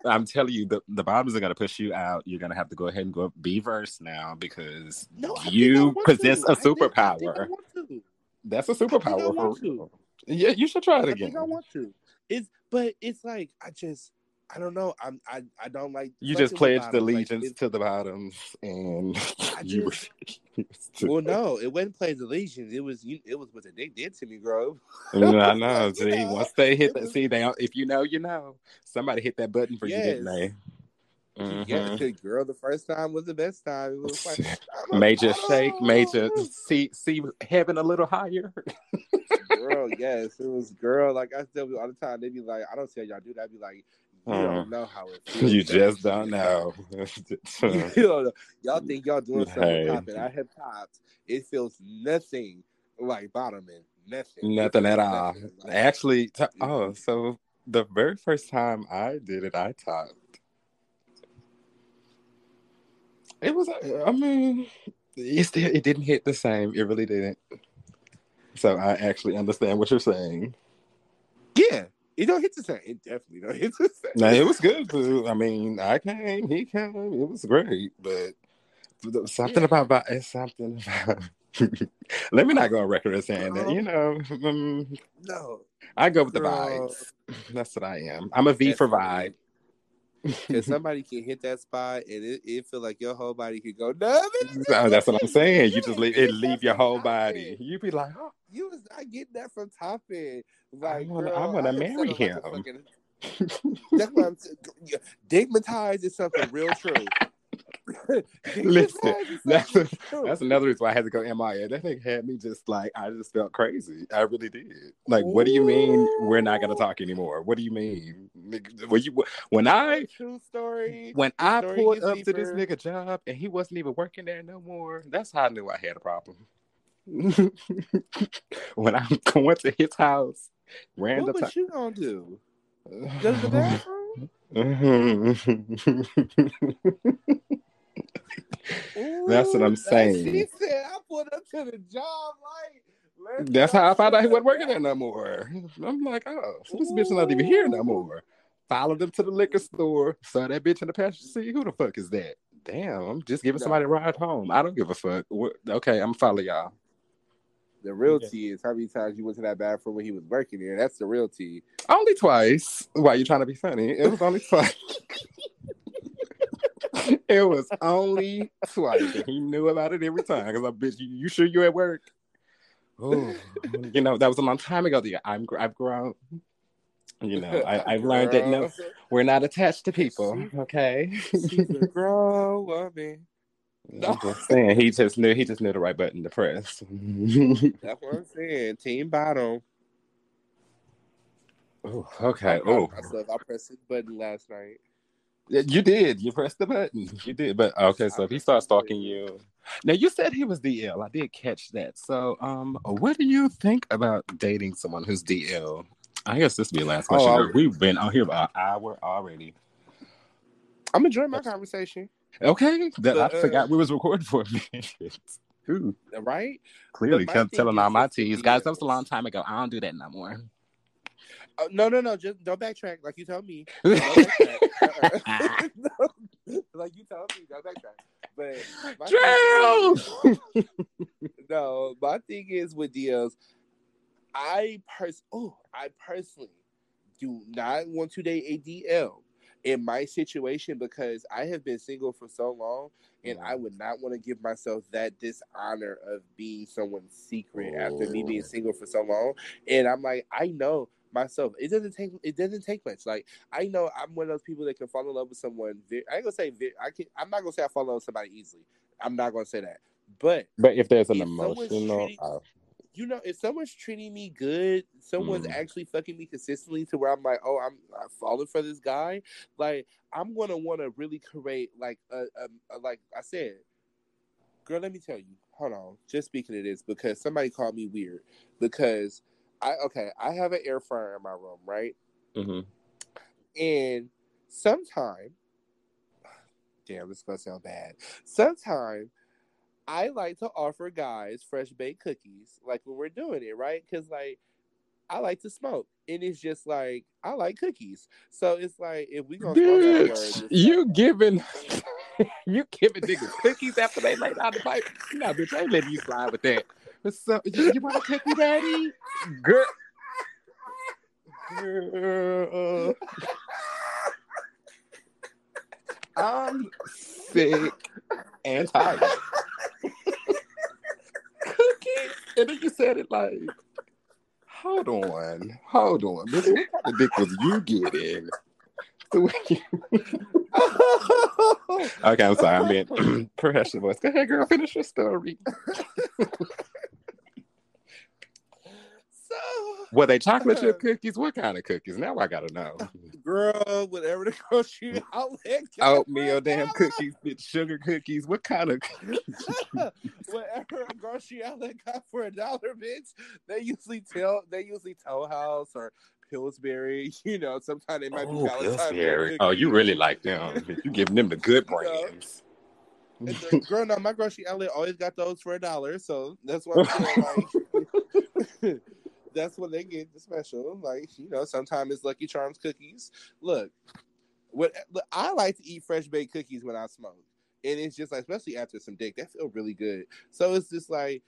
I'm telling you, the, the bottoms are going to push you out. You're going to have to go ahead and go be verse now, because no, you possess to. a superpower. I think, I think I That's a superpower for real. Yeah, you should try it I again. I think I want to. It's, but it's like, I just, I don't know. I'm, I I don't like. You just pledged allegiance like, to the bottoms, and I you were. Well, no, it wasn't pledged allegiance. It was you, it was what the dick did to me, bro. No, I know. See, know, once they hit that, was, see, they if you know, you know, somebody hit that button for yes. you, didn't they? Mm-hmm. Yeah, the girl, the first time was the best time. It was like, oh, major oh. shake, major see, see heaven a little higher. Girl, yes, it was girl. Like I tell you all the time, they be like, I don't tell y'all do that. I be like, you mm. don't know how it feels. You just don't know. You don't know. Y'all think y'all doing something hey. Top, and I have topped. It feels nothing like bottoming. Nothing. Nothing at all. Nothing like Actually, t- oh, so the very first time I did it, I topped. It was, I mean, it, still, it didn't hit the same. It really didn't. So I actually understand what you're saying. Yeah. It don't hit the same. It definitely don't hit the same. Now, it was good, too. I mean, I came, he came. It was great. But something yeah. about, it's something about, let me not go on record as saying Girl. that, you know. Um, no. I go with Girl. the vibes. That's what I am. I'm a V That's for vibe. Because somebody can hit that spot and it, it feel like your whole body could go no, no, that's what I'm saying. You just leave it leave your whole body. You be like, oh, you was not getting that from top end. Like, I wanna, girl, I wanna I marry him. Fucking... That's what I'm saying. Digmatized is something real true. Listen, that's, a, true. that's another reason why I had to go M I A. That thing had me just like I just felt crazy. I really did. Like, what do you mean we're not gonna talk anymore? What do you mean? When, you, when I true story, when I story pulled up deeper. to this nigga job and he wasn't even working there no more, that's how I knew I had a problem. When I went to his house, ran what the was t- you gonna do? Just the bathroom? Ooh, that's what I'm saying. She said I pulled up to the job like. Let's That's how I found out he wasn't working there no more. I'm like, oh, so this Ooh. bitch not even here no more. Followed him to the liquor store, saw that bitch in the passenger seat. Who the fuck is that? Damn, I'm just giving no. somebody a ride home. I don't give a fuck. Okay, I'm follow y'all. The realty yeah. is how many times you went to that bathroom when he was working there. That's the realty. Only twice. Why you trying to be funny? It was only twice. It was only twice. He knew about it every time because I'm bitch. You, you sure you're at work? Oh, you know, that was a long time ago. That I'm, I've grown. You know, I, I've learned that no, we're not attached to people. Okay, she's a grown woman. No. I'm just saying, he just knew. He just knew the right button to press. That's what I'm saying. Team bottom. Oh, okay. Oh, I pressed his button last night. You did. You pressed the button. You did. But okay, so if he starts stalking you. Now, you said he was D L. I did catch that. So, um, what do you think about dating someone who's D L? I guess this will be the last question. Oh, we've been out here about an hour already. I'm enjoying my conversation. Okay. That, but, I uh, forgot we was recording for a minute. Ooh. Right? Clearly, telling all my teas. Guys, that was a long time ago. I don't do that no more. Uh, no, no, no. Just don't backtrack like you told me. No backtrack. No, like you told me, don't backtrack. But Trill! Is, no, my thing is with D Ls, I pers- oh, I personally do not want to date a D L in my situation because I have been single for so long and I would not want to give myself that dishonor of being someone's secret oh. after me being single for so long. And I'm like, I know myself, it doesn't take it doesn't take much. Like I know I'm one of those people that can fall in love with someone. I ain't gonna say I can. I'm not gonna say I fall in love with somebody easily. I'm not gonna say that. But but if there's an if emotional, uh, you know, if someone's treating me good, someone's mm. actually fucking me consistently to where I'm like, oh, I'm, I'm falling for this guy. Like I'm gonna want to really create like a, a, a like I said, girl. Let me tell you. Hold on. Just speaking of this because somebody called me weird because. I okay, I have an air fryer in my room, right? Mm-hmm. And sometime, damn, this is gonna sound bad. Sometime, I like to offer guys fresh baked cookies, like when we're doing it, right? Because like, I like to smoke, and it's just like I like cookies, so it's like if we gonna Dude, smoke word, you like, giving. You giving niggas cookies after they laid out the pipe? No, bitch, I ain't letting you slide with that. What's up? You, you want a cookie, daddy? Girl. Girl. I'm sick and tired. Cookies? And then you said it like, hold on. Hold on. Bitch, what kind of dick was you getting? the way you... Okay, I'm sorry. I'm being professional voice. Go ahead, girl. Finish your story. So, were they chocolate chip cookies? What kind of cookies? Now I gotta know. Girl, whatever the grocery outlet. Oatmeal damn cookies, sugar cookies. What kind of cookies? Whatever a grocery outlet got for a dollar, bitch. They usually tell. They usually Toll House or Pillsbury, you know, sometimes they might oh, be Pillsbury. Oh, you really like them. You give them the good brands. You know, girl, no, my grocery outlet always got those for a dollar, so that's why like, that's when they get the special. Like, you know, sometimes it's Lucky Charms cookies. Look, what look, I like to eat fresh baked cookies when I smoke, and it's just like, especially after some dick, that feel really good. So it's just like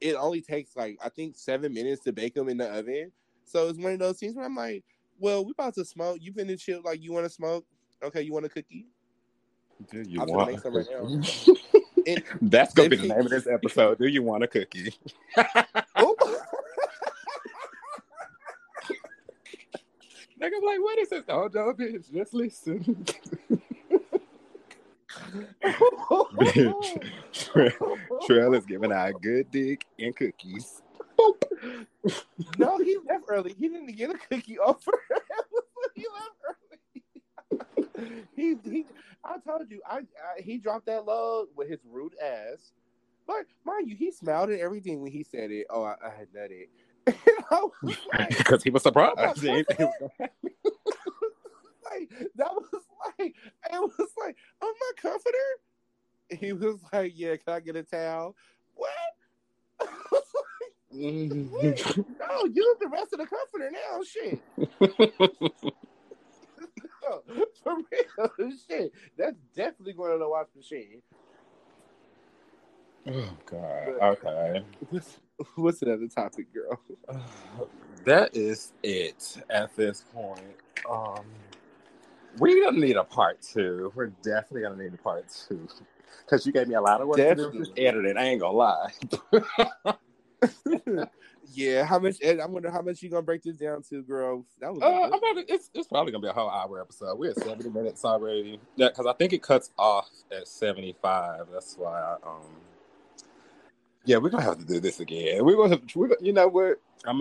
it only takes like I think seven minutes to bake them in the oven. So it's one of those things where I'm like, well, we about to smoke. You've been in chill. Like, you want to smoke? Okay, you want a cookie? Do you I'm want to make some right now. And that's going to be the name of this episode. Do you want a cookie? Like, I'm like, what is this? Oh, no, bitch, just listen. Trill is giving out a good dick and cookies. No, he left early. He didn't get a cookie offer. He left early. he, he, I told you, I, I he dropped that load with his rude ass. But mind you, he smiled at everything when he said it. Oh, I, I had nutted. Because like, he was surprised. I was like, that was like, I was like, oh, my comforter. He was like, yeah, can I get a towel? What? Mm-hmm. No, use the rest of the comforter now, shit. No, for real, shit. That's definitely going on the washing machine. Oh God. But, okay. What's, what's another topic, girl? Uh, that is it at this point. Um, we're gonna need a part two. We're definitely gonna need a part two because you gave me a lot of work definitely. to do. Just edit it. I ain't gonna lie. Yeah, how much? I wonder how much you gonna break this down to, girl. That was uh, about to, it's it's probably gonna be a whole hour episode. We're at seventy minutes already. Yeah, because I think it cuts off at seventy-five. That's why. I, um, yeah, we're gonna have to do this again. We're gonna, have to, we're gonna you know what? I'm gonna